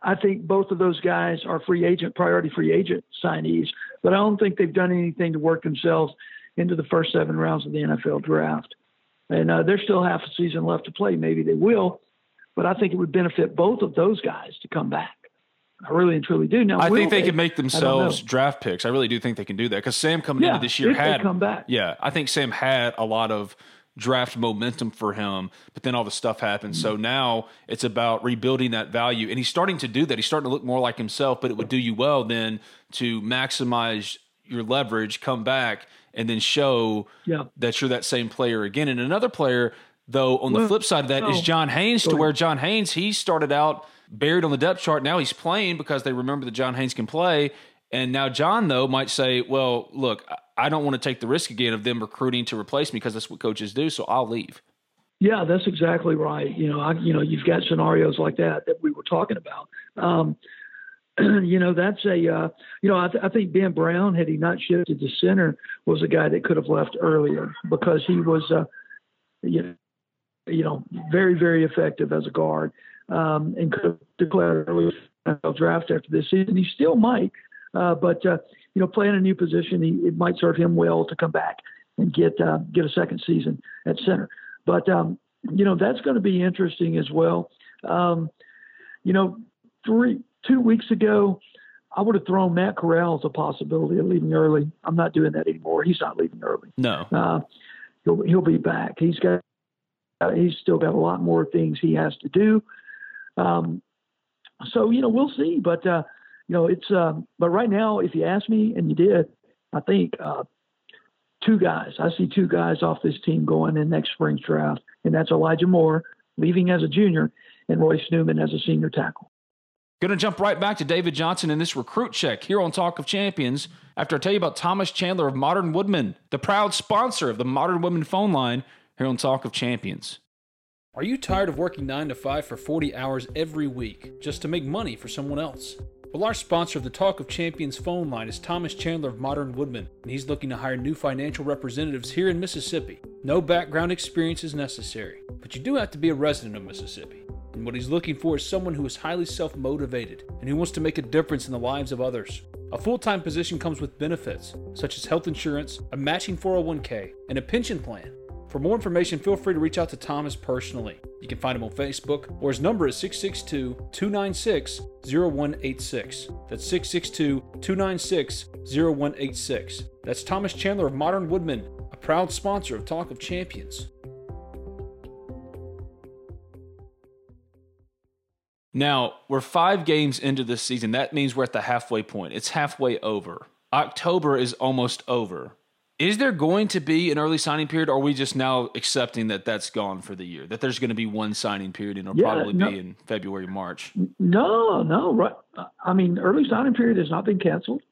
I think both of those guys are free agent, priority free agent signees, but I don't think they've done anything to work themselves into the first seven rounds of the N F L draft. And uh, there's still half a season left to play. Maybe they will, but I think it would benefit both of those guys to come back. I really and truly do. Now I think they, they can make themselves draft picks. I really do think they can do that because Sam coming yeah, into this year had come back. Yeah, I think Sam had a lot of draft momentum for him, but then all the stuff happened. Mm-hmm. So now it's about rebuilding that value, and he's starting to do that. He's starting to look more like himself. But it would do you well then to maximize your leverage, come back, and then show yeah. that you're that same player again. And another player, though, on well, the flip side of that no. is John Haynes, to where John Haynes, he started out buried on the depth chart. Now he's playing because they remember that John Haynes can play. And now John, though, might say, well, look, I don't want to take the risk again of them recruiting to replace me because that's what coaches do, so I'll leave. Yeah, that's exactly right. You know, I, you know, you've got scenarios like that that we were talking about. Um, you know, that's a, uh, you know, I, th- I think Ben Brown, had he not shifted to center, was a guy that could have left earlier because he was, uh, you know, you know, very, very effective as a guard. Um, and could have declared early draft after this season. He still might, uh, but uh, you know, playing a new position, he, it might serve him well to come back and get uh, get a second season at center. But um, you know, that's going to be interesting as well. Um, you know, three two weeks ago, I would have thrown Matt Corral as a possibility of leaving early. I'm not doing that anymore. He's not leaving early. No, uh, he'll he'll be back. He's got uh, he's still got a lot more things he has to do. Um, so, you know, we'll see, but, uh, you know, it's, um, but right now, if you ask me, and you did, I think, uh, two guys, I see two guys off this team going in next spring's draft, and that's Elijah Moore leaving as a junior and Royce Newman as a senior tackle. Going to jump right back to David Johnson in this recruit check here on Talk of Champions after I tell you about Thomas Chandler of Modern Woodmen, the proud sponsor of the Modern Woodmen phone line here on Talk of Champions. Are you tired of working nine to five for forty hours every week just to make money for someone else? Well, our sponsor of the Talk of Champions phone line is Thomas Chandler of Modern Woodmen, and he's looking to hire new financial representatives here in Mississippi. No background experience is necessary, but you do have to be a resident of Mississippi. And what he's looking for is someone who is highly self-motivated and who wants to make a difference in the lives of others. A full-time position comes with benefits, such as health insurance, a matching four oh one k, and a pension plan. For more information, feel free to reach out to Thomas personally. You can find him on Facebook, or his number is six six two, two nine six, zero one eight six. That's six six two, two nine six, zero one eight six. That's Thomas Chandler of Modern Woodmen, a proud sponsor of Talk of Champions. Now, we're five games into this season. That means we're at the halfway point. It's halfway over. October is almost over. Is there going to be an early signing period, or are we just now accepting that that's gone for the year, that there's going to be one signing period, and it'll yeah, probably no, be in February, March? No, no. Right. I mean, early signing period has not been canceled.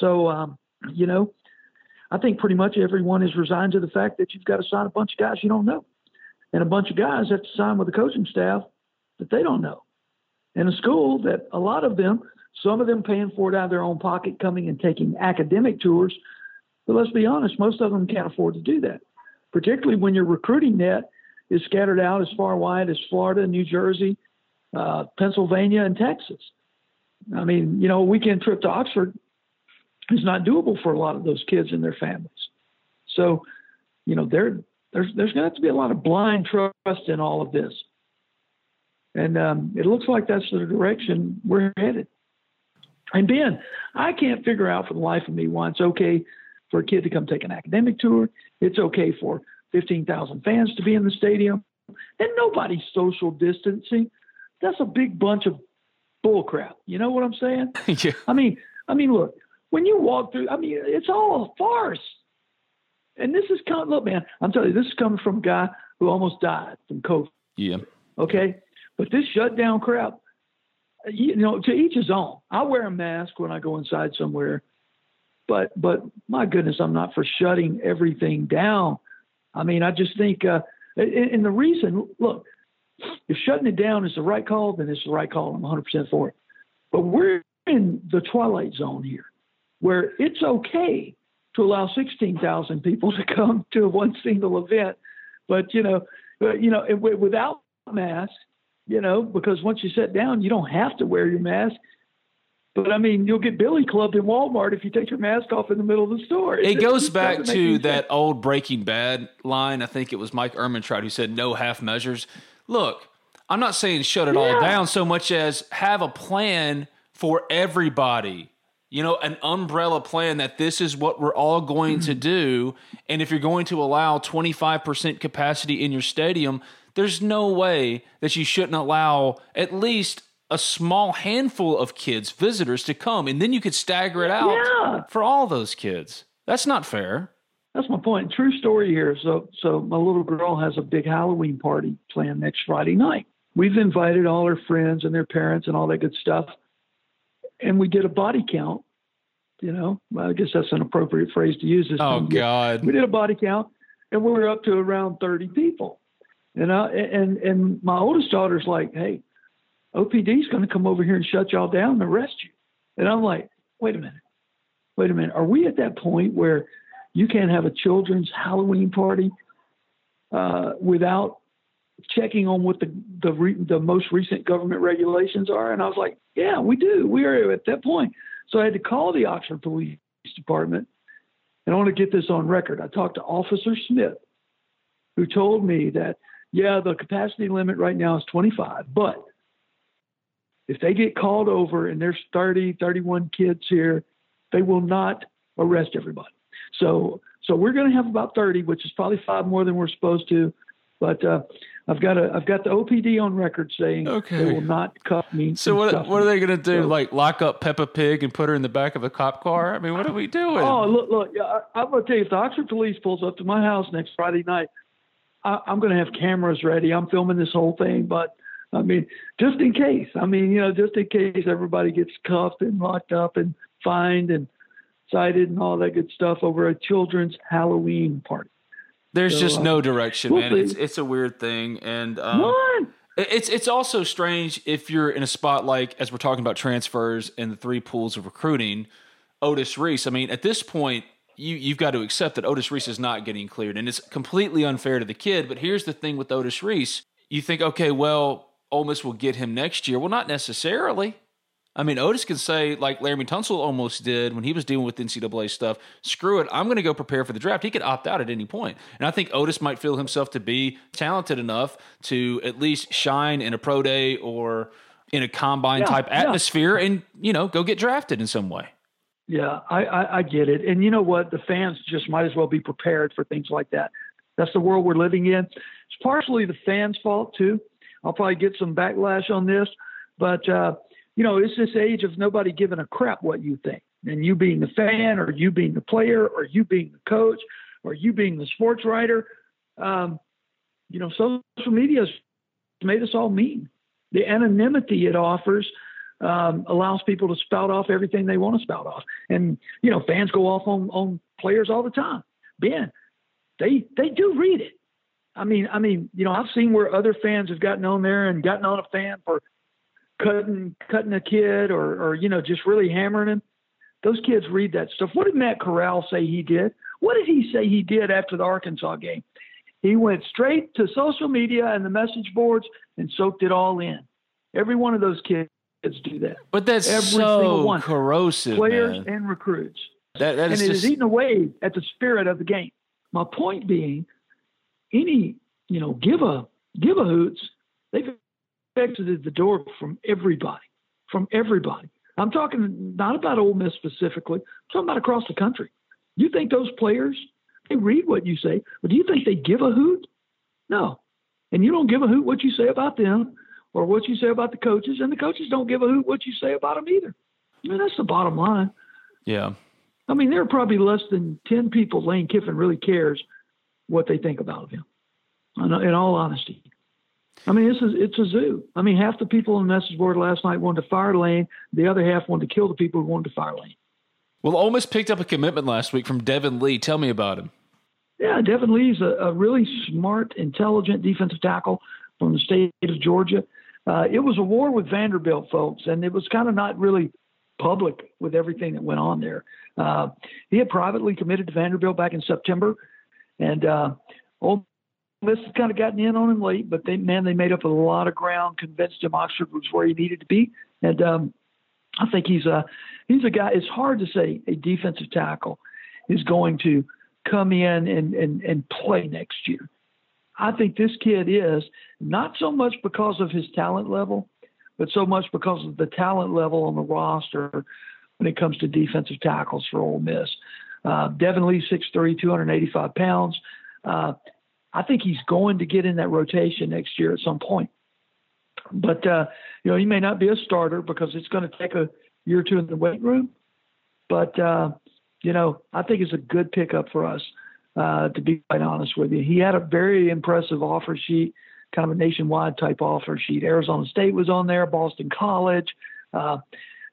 So, um, you know, I think pretty much everyone is resigned to the fact that you've got to sign a bunch of guys you don't know. And a bunch of guys have to sign with the coaching staff that they don't know. And a school that a lot of them, some of them paying for it out of their own pocket, coming and taking academic tours. But let's be honest, most of them can't afford to do that, particularly when your recruiting net is scattered out as far wide as Florida, New Jersey, uh, Pennsylvania, and Texas. I mean, you know, a weekend trip to Oxford is not doable for a lot of those kids and their families. So, you know, there, there's, there's going to have to be a lot of blind trust in all of this. And um, it looks like that's the direction we're headed. And Ben, I can't figure out for the life of me why it's okay for a kid to come take an academic tour. It's okay for fifteen thousand fans to be in the stadium, and nobody's social distancing. That's a big bunch of bull crap. You know what I'm saying? Yeah. I mean, I mean, look, when you walk through, I mean, it's all a farce. And this is coming, look, man, I'm telling you, this is coming from a guy who almost died from COVID. Yeah. Okay. But this shutdown crap, you know, to each his own. I wear a mask when I go inside somewhere. But but my goodness, I'm not for shutting everything down. I mean, I just think, uh, and, and the reason, look, if shutting it down is the right call, then it's the right call. I'm one hundred percent for it. But we're in the twilight zone here, where it's okay to allow sixteen thousand people to come to one single event, but you know, you know, without masks, you know, because once you sit down, you don't have to wear your mask. But, I mean, you'll get billy clubbed in Walmart if you take your mask off in the middle of the store. It, it goes back to that old Breaking Bad line. I think it was Mike Ehrmantraut who said, no half measures. Look, I'm not saying shut it yeah. all down so much as have a plan for everybody. You know, an umbrella plan that this is what we're all going mm-hmm. to do. And if you're going to allow twenty-five percent capacity in your stadium, there's no way that you shouldn't allow at least – a small handful of kids, visitors, to come, and then you could stagger it out yeah. for all those kids. That's not fair. That's my point. True story here. So, so my little girl has a big Halloween party planned next Friday night. We've invited all her friends and their parents and all that good stuff. And we did a body count, you know, well, I guess that's an appropriate phrase to use. This oh time. God. We did a body count and we were up to around thirty people. And I, and, and my oldest daughter's like, hey, O P D's going to come over here and shut y'all down and arrest you. And I'm like, wait a minute, wait a minute. Are we at that point where you can't have a children's Halloween party uh, without checking on what the, the, re- the most recent government regulations are? And I was like, yeah, we do. We are at that point. So I had to call the Oxford Police Department. And I want to get this on record. I talked to Officer Smith, who told me that, yeah, the capacity limit right now is twenty-five, but if they get called over and there's thirty, thirty-one kids here, they will not arrest everybody. So so we're going to have about thirty, which is probably five more than we're supposed to. But uh, I've got a I've got the O P D on record saying okay. they will not cuff me. So what what are they going to do? So, like lock up Peppa Pig and put her in the back of a cop car? I mean, what are we doing? Oh, look, look, I, I'm going to tell you, if the Oxford Police pulls up to my house next Friday night, I, I'm going to have cameras ready. I'm filming this whole thing, but I mean, just in case. I mean, you know, just in case everybody gets cuffed and locked up and fined and cited and all that good stuff over a children's Halloween party. There's so, just uh, no direction, we'll man. See. It's it's a weird thing, and um, it's it's also strange if you're in a spot like as we're talking about transfers and the three pools of recruiting. Otis Reese. I mean, at this point, you you've got to accept that Otis Reese is not getting cleared, and it's completely unfair to the kid. But here's the thing with Otis Reese: you think, okay, well, Ole Miss will get him next year. Well, not necessarily. I mean, Otis can say, like Laramie Tunsil almost did when he was dealing with N C double A stuff, screw it, I'm going to go prepare for the draft. He could opt out at any point. And I think Otis might feel himself to be talented enough to at least shine in a pro day or in a combine-type yeah, yeah. atmosphere and, you know, go get drafted in some way. Yeah, I, I, I get it. And you know what? The fans just might as well be prepared for things like that. That's the world we're living in. It's partially the fans' fault, too. I'll probably get some backlash on this, but, uh, you know, it's this age of nobody giving a crap what you think. And you being the fan or you being the player or you being the coach or you being the sports writer, um, you know, social media has made us all mean. The anonymity it offers um, allows people to spout off everything they want to spout off. And, you know, fans go off on, on players all the time. Ben, they they do read it. I mean, I mean, you know, I've seen where other fans have gotten on there and gotten on a fan for cutting, cutting a kid or, or, you know, just really hammering him. Those kids read that stuff. What did Matt Corral say he did? What did he say he did after the Arkansas game? He went straight to social media and the message boards and soaked it all in. Every one of those kids do that. But that's Every so corrosive, players man. and recruits. That, that is and it just... is eating away at the spirit of the game. My point being, any, you know, give a, give a hoots, they've exited the door from everybody, from everybody. I'm talking not about Ole Miss specifically. I'm talking about across the country. You think those players, they read what you say, but do you think they give a hoot? No. And you don't give a hoot what you say about them or what you say about the coaches, and the coaches don't give a hoot what you say about them either. I mean, that's the bottom line. Yeah. I mean, there are probably less than ten people Lane Kiffin really cares what they think about him, in all honesty. I mean, this is, it's a zoo. I mean, half the people on the message board last night wanted to fire Lane. The other half wanted to kill the people who wanted to fire Lane. Well, Ole Miss picked up a commitment last week from Devin Lee. Tell me about him. Yeah, Devin Lee's a, a really smart, intelligent defensive tackle from the state of Georgia. Uh, it was a war with Vanderbilt, folks, and it was kind of not really public with everything that went on there. Uh, he had privately committed to Vanderbilt back in September, and uh, Ole Miss has kind of gotten in on him late, but they man, they made up a lot of ground, convinced him Oxford was where he needed to be, and um, I think he's a he's a guy. It's hard to say a defensive tackle is going to come in and and, and play next year. I think this kid is, not so much because of his talent level, but so much because of the talent level on the roster when it comes to defensive tackles for Ole Miss. Uh, Devin Lee, six three, two hundred eighty-five pounds. Uh, I think he's going to get in that rotation next year at some point. But, uh, you know, he may not be a starter because it's going to take a year or two in the weight room. But, uh, you know, I think it's a good pickup for us, uh, to be quite honest with you. He had a very impressive offer sheet, kind of a nationwide type offer sheet. Arizona State was on there, Boston College. Uh,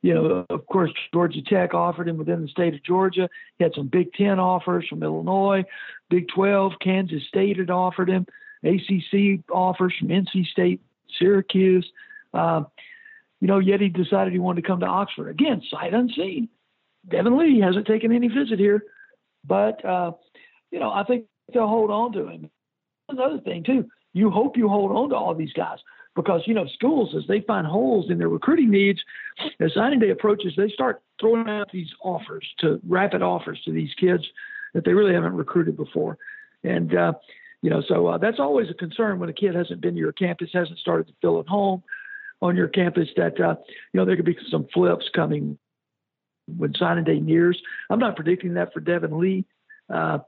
you know, of course, Georgia Tech offered him within the state of Georgia. He had some Big Ten offers from Illinois, Big twelve, Kansas State had offered him, A C C offers from N C State, Syracuse. Uh, you know, yet he decided he wanted to come to Oxford. Again, sight unseen. Devin Lee hasn't taken any visit here, but, uh, you know, I think they'll hold on to him. Another thing, too, you hope you hold on to all these guys because, you know, schools, as they find holes in their recruiting needs, as signing day approaches, they start throwing out these offers, to rapid offers to these kids that they really haven't recruited before. And, uh, you know, so uh, that's always a concern when a kid hasn't been to your campus, hasn't started to feel at home on your campus, that, uh, you know, there could be some flips coming when signing day nears. I'm not predicting that for Devin Lee. Uh,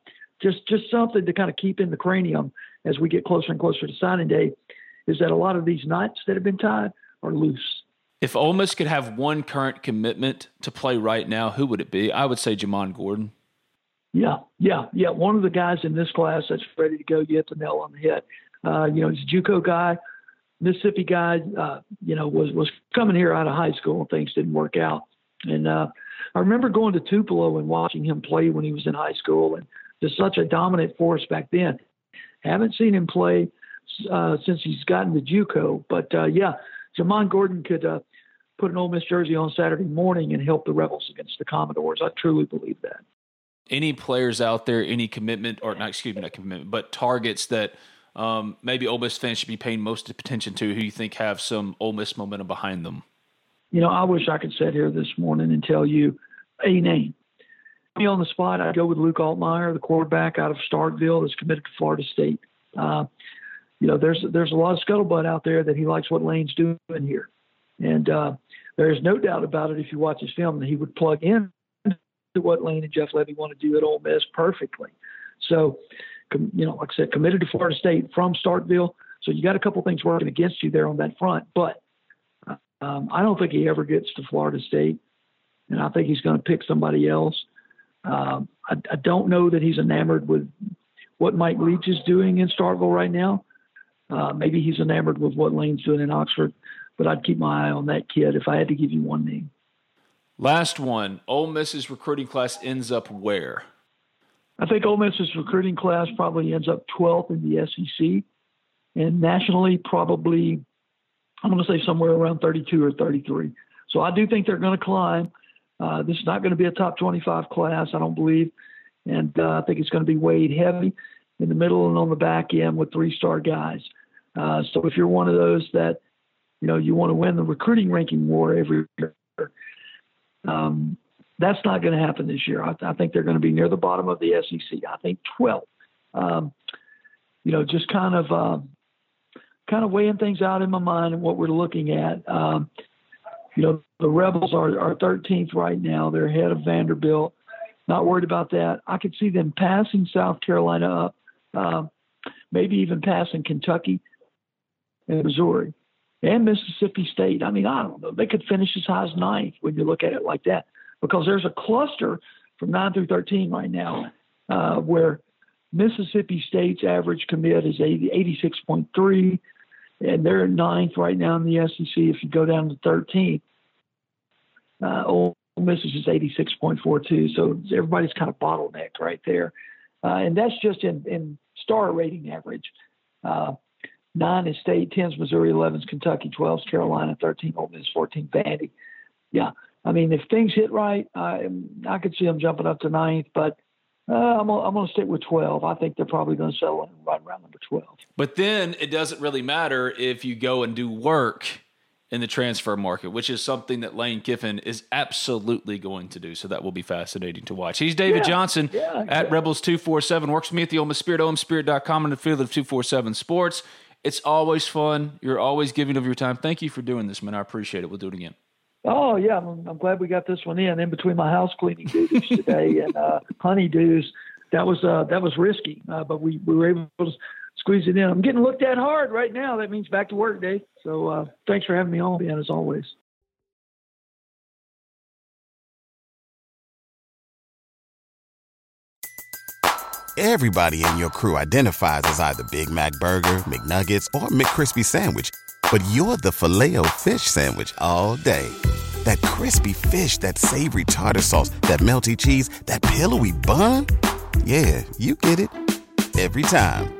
just just something to kind of keep in the cranium as we get closer and closer to signing day is that a lot of these knots that have been tied are loose. If Ole Miss could have one current commitment to play right now, who would it be? I would say Jamon Gordon. Yeah, yeah, yeah. One of the guys in this class that's ready to go, you hit the nail on the head. Uh, you know, he's a JUCO guy, Mississippi guy, uh, you know, was, was coming here out of high school and things didn't work out. And uh, I remember going to Tupelo and watching him play when he was in high school, and just such a dominant force back then. Haven't seen him play uh, since he's gotten to JUCO. But, uh, yeah, Jamon Gordon could uh, put an Ole Miss jersey on Saturday morning and help the Rebels against the Commodores. I truly believe that. Any players out there, any commitment, or not, excuse me, not commitment, but targets that um, maybe Ole Miss fans should be paying most attention to, who you think have some Ole Miss momentum behind them? You know, I wish I could sit here this morning and tell you a name. Me on the spot, I'd go with Luke Altmaier, the quarterback out of Starkville that's committed to Florida State. Uh, you know, there's there's a lot of scuttlebutt out there that he likes what Lane's doing here. And uh, there's no doubt about it if you watch his film that he would plug in to what Lane and Jeff Levy want to do at Ole Miss perfectly. So, you know, like I said, committed to Florida State from Starkville. So you got a couple things working against you there on that front. But Um, I don't think he ever gets to Florida State, and I think he's going to pick somebody else. Um, I, I don't know that he's enamored with what Mike Leach is doing in Starkville right now. Uh, maybe he's enamored with what Lane's doing in Oxford, but I'd keep my eye on that kid if I had to give you one name. Last one, Ole Miss's recruiting class ends up where? I think Ole Miss's recruiting class probably ends up twelfth in the S E C, and nationally probably – I'm going to say somewhere around thirty-two or thirty-three. So I do think they're going to climb. Uh, this is not going to be a top twenty-five class, I don't believe. And uh, I think it's going to be weighed heavy in the middle and on the back end with three-star guys. Uh, so if you're one of those that, you know, you want to win the recruiting ranking war every year, um, that's not going to happen this year. I, I think they're going to be near the bottom of the S E C. I think twelve. Um, you know, just kind of uh, – kind of weighing things out in my mind and what we're looking at. Um, you know, the Rebels are, are thirteenth right now. They're ahead of Vanderbilt. Not worried about that. I could see them passing South Carolina up, um, maybe even passing Kentucky and Missouri and Mississippi State. I mean, I don't know. They could finish as high as ninth when you look at it like that, because there's a cluster from nine through thirteen right now uh, where Mississippi State's average commit is eighty-six point three, and they're ninth right now in the S E C. If you go down to thirteenth, uh, Ole Miss is eighty-six point four two. So everybody's kind of bottlenecked right there. Uh, and that's just in, in star rating average. Uh, nine is State, ten is Missouri, eleven is Kentucky, twelve is Carolina, thirteen Ole Miss, fourteen Vandy. Yeah, I mean, if things hit right, I, I could see them jumping up to ninth, but Uh, I'm, I'm going to stick with twelve. I think they're probably going to settle right around number twelve. But then it doesn't really matter if you go and do work in the transfer market, which is something that Lane Kiffin is absolutely going to do. So that will be fascinating to watch. He's David yeah, Johnson yeah, at yeah. Rebels two forty-seven. Works with me at the Ole Miss Spirit, omspirit dot com, in the field of two forty-seven Sports. It's always fun. You're always giving of your time. Thank you for doing this, man. I appreciate it. We'll do it again. Oh, yeah. I'm, I'm glad we got this one in, in between my house cleaning duties today and uh, honeydews. That was uh, that was risky, uh, but we, we were able to squeeze it in. I'm getting looked at hard right now. That means back to work, Dave. So uh, thanks for having me on, Ben, as always. Everybody in your crew identifies as either Big Mac Burger, McNuggets, or McCrispy Sandwich, but you're the Filet-O-Fish Sandwich all day. That crispy fish, that savory tartar sauce, that melty cheese, that pillowy bun... Yeah, you get it every time.